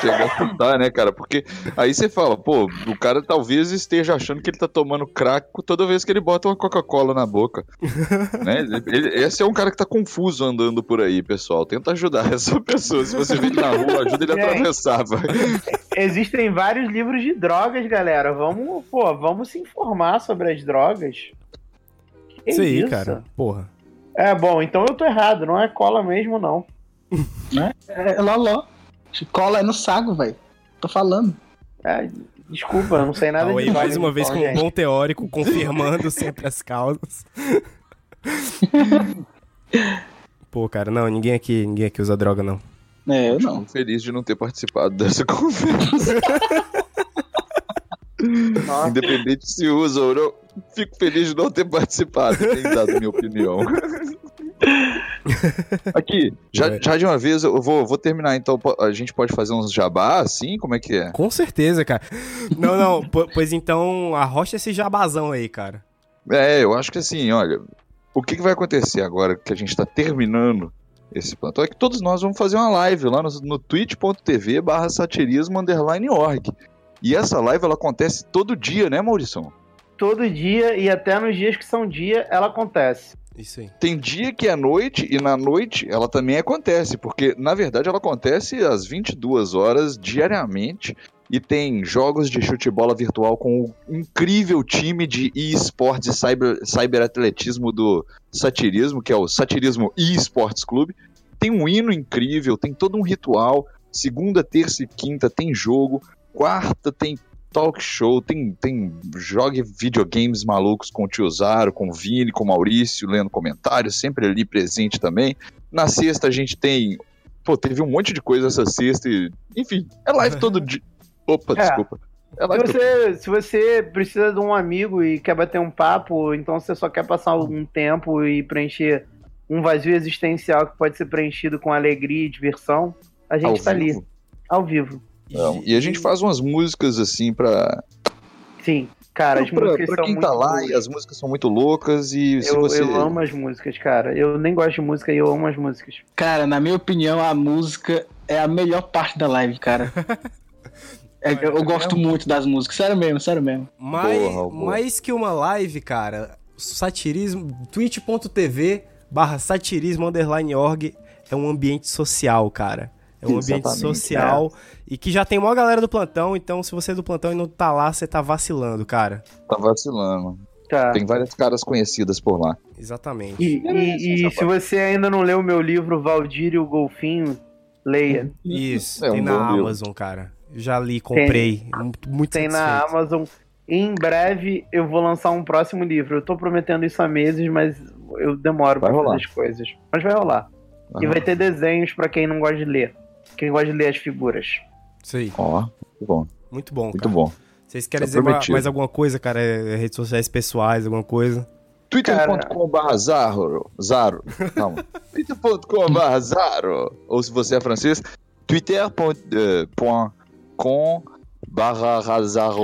Chega a fundar, né, cara? Porque aí você fala, pô, o cara talvez esteja achando que ele tá tomando crack toda vez que ele bota uma Coca-Cola na boca. Né? Ele, esse é um cara que tá confuso andando por aí, pessoal. Tenta ajudar essa pessoa. Se você vê ele na rua, ajuda ele a atravessar, vai. Existem vários livros de drogas, galera. Vamos, pô, vamos se informar sobre as drogas. Que isso aí, isso? Cara, porra. É, bom, então eu tô errado, não é cola mesmo, não. Né? É loló. Cola é no saco, velho. Tô falando. É, desculpa, eu não sei nada disso. Mais uma vez com um bom teórico, confirmando sempre as causas. Pô, cara, não, ninguém aqui, ninguém aqui usa droga, não. É, eu não. Fico feliz de não ter participado dessa conversa. Nossa. Independente se usa ou não, fico feliz de não ter participado e ter dado minha opinião. Aqui, já, já de uma vez, eu vou, vou terminar, então a gente pode fazer uns jabá, assim? Como é que é? Com certeza, cara. Não, não, pois então arrocha esse jabazão aí, cara. É, eu acho que assim, olha, o que, que vai acontecer agora que a gente tá terminando esse plantão é que todos nós vamos fazer uma live lá no, no twitch.tv barra satirismo underline org. E essa live, ela acontece todo dia, né, Maurício? Todo dia, e até nos dias que são dia, ela acontece. Isso aí. Tem dia que é noite, e na noite ela também acontece, porque, na verdade, ela acontece às vinte e duas horas, diariamente, e tem jogos de chute-bola virtual com o incrível time de e-sports e cyber, cyberatletismo do Satirismo, que é o Satirismo e Esportes Clube. Tem um hino incrível, tem todo um ritual, segunda, terça e quinta tem jogo, quarta tem talk show, tem, tem jogue videogames malucos com o tio Zaro, com o Vini, com o Maurício, lendo comentários, sempre ali presente também. Na sexta a gente tem... Pô, teve um monte de coisa essa sexta e... Enfim, é live todo dia. Opa, é. desculpa. É live se, você, todo... se você precisa de um amigo e quer bater um papo, então você só quer passar algum tempo e preencher um vazio existencial que pode ser preenchido com alegria e diversão, a gente tá ali, ao vivo. Não. E a gente faz umas músicas assim pra... Sim. Cara, não, as pra, músicas pra são quem muito tá lá, loucas. As músicas são muito loucas e se eu, você... eu amo as músicas, cara. Eu nem gosto de música e eu amo as músicas. Cara, na minha opinião, a música é a melhor parte da live, cara. É, eu, eu gosto muito das músicas, sério mesmo, sério mesmo. Mais, boa, boa. mais que uma live, cara, satirismo, twitch.tv barra satirismo underline org é um ambiente social, cara. É um ambiente Exatamente, social é. E que já tem maior galera do plantão, então se você é do plantão e não tá lá, você tá vacilando, cara. Tá vacilando. Tá. Tem várias caras conhecidas por lá. Exatamente. E, e, e se você ainda não leu o meu livro, Valdir e o Golfinho, leia. Isso, é tem um na Amazon, livro. cara. Já li, comprei. Tem, muito tem na Amazon. Em breve eu vou lançar um próximo livro. Eu tô prometendo isso há meses, mas eu demoro vai pra rolar. fazer as coisas. Mas vai rolar. Vai e rolar. Vai ter desenhos pra quem não gosta de ler. Quem gosta de ler as figuras. Isso aí. Ó, oh, muito bom. Muito bom, muito cara. Muito bom. Vocês querem dizer prometido. mais alguma coisa, cara? É, redes sociais pessoais, alguma coisa? twitter ponto com ponto b r Zaro. Zaro. Calma. twitter ponto com ponto b r Zaro. Ou se você é francês, twitter ponto com ponto b r Zaro.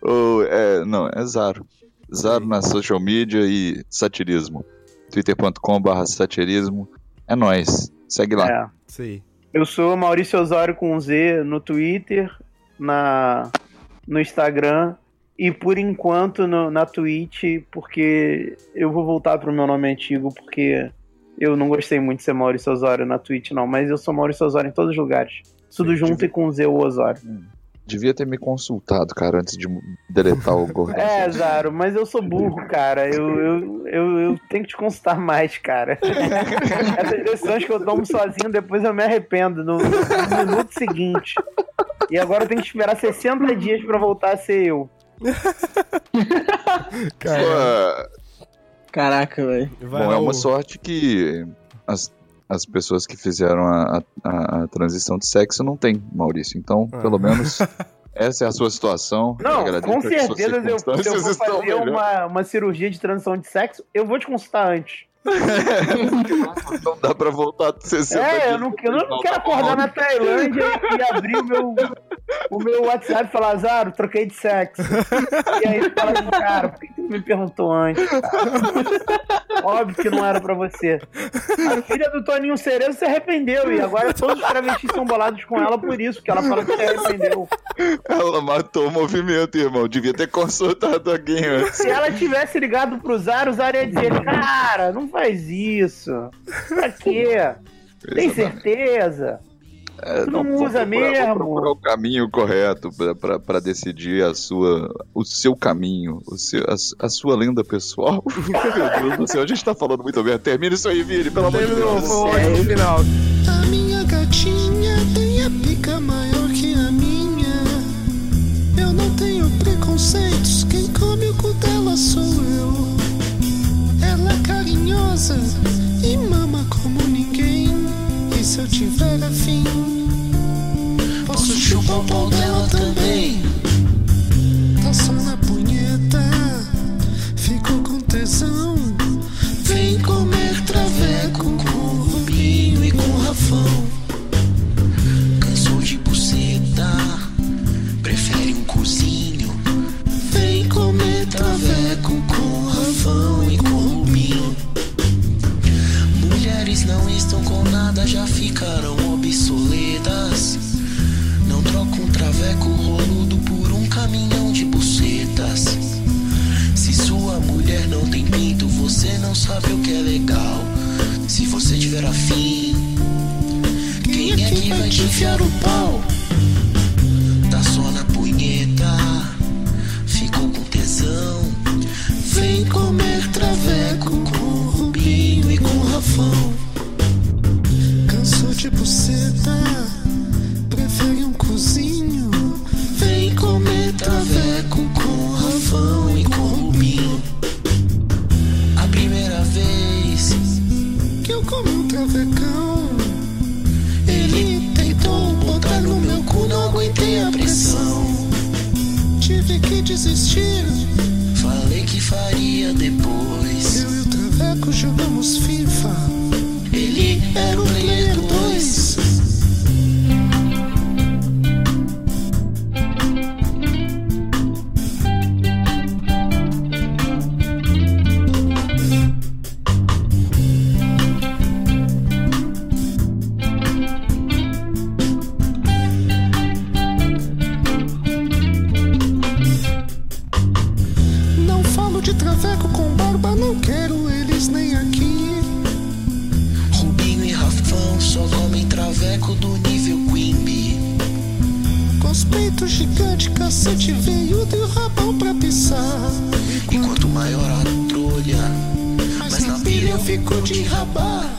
Ou, é, não, é Zaro. Zaro na social media e satirismo. twitter ponto com barra satirismo É nóis, segue lá. É. Sim. Eu sou Maurício Osório com Z no Twitter, na, no Instagram e por enquanto no, na Twitch, porque eu vou voltar pro meu nome antigo, porque eu não gostei muito de ser Maurício Osório na Twitch não, mas eu sou Maurício Osório em todos os lugares. Tudo eu junto devia... e com Z o Osório. Hum. Devia ter me consultado, cara, antes de deletar o gordão. É, Zaro, mas eu sou burro, cara. Eu, eu, eu, eu tenho que te consultar mais, cara. Essas decisões que eu tomo sozinho, depois eu me arrependo no, no minuto seguinte. E agora eu tenho que esperar sessenta dias pra voltar a ser eu. Caraca, Caraca velho. Bom, é uma sorte que as... as pessoas que fizeram a, a, a transição de sexo não tem, Maurício. Então, ah. pelo menos, essa é a sua situação. Não, com certeza, eu, se eu for fazer uma, uma cirurgia de transição de sexo, eu vou te consultar antes. É, não dá pra voltar a sessenta é, dias. É, eu não, eu não quero acordar na Tailândia e abrir o meu, o meu WhatsApp e falar, Zaro, troquei de sexo. E aí fala assim, cara, por que tu me perguntou antes? Óbvio que não era pra você. A filha do Toninho Cerezo se arrependeu e agora todos os travestis são bolados com ela por isso, que ela fala que se arrependeu. Ela matou o movimento, irmão. Devia ter consultado alguém antes. Se ela tivesse ligado pro Zaro, o Zaro ia dizer, cara, não faz isso. Pra quê? Tem certeza? É, não, não usa procurar, mesmo. Procurar o caminho correto para decidir a sua, o seu caminho, o seu, a, a sua lenda pessoal. Meu Deus do céu, a gente tá falando muito bem. Termina isso aí, Vini, pelo amor de Deus. No final. A minha gatinha tem a pica maior que a minha. Eu não tenho preconceitos. Quem come o cu dela sou eu. Ela é carinhosa e mama como ninguém. E se eu tiver afim, posso chupar o pau dela também. Tá só na punheta, ficou com tesão. Vem comer traveco com Rubinho e com Rafão. Cansou de buceta, prefere um cozinho. Vem comer traveco com Rafão e com Rubinho. Mulheres não estão com nada, já ficaram obsoletas. Não trocam um traveco roludo por um caminhão de bucetas. Se sua mulher não tem pinto, você não sabe o que é legal. Se você tiver afim, quem é que vai te enfiar o pau? Tá só na punheta, ficou com tesão. Vem comer traveco com Rubinho e com Rafão. Cansou de buceta, prefere um cozinho. Vem comer traveco com Rafão e com Rubinho. A primeira vez que eu comi um travecão, ele tentou botar no meu cu, não aguentei a pressão. Tive que desistir, falei que faria depois. Eu e o Traveco jogamos FIFA. Ele era o player dois. peito gigante, cacete veio de rabão pra pisar. E quanto maior a trolha, mas na pilha eu fico de rabar.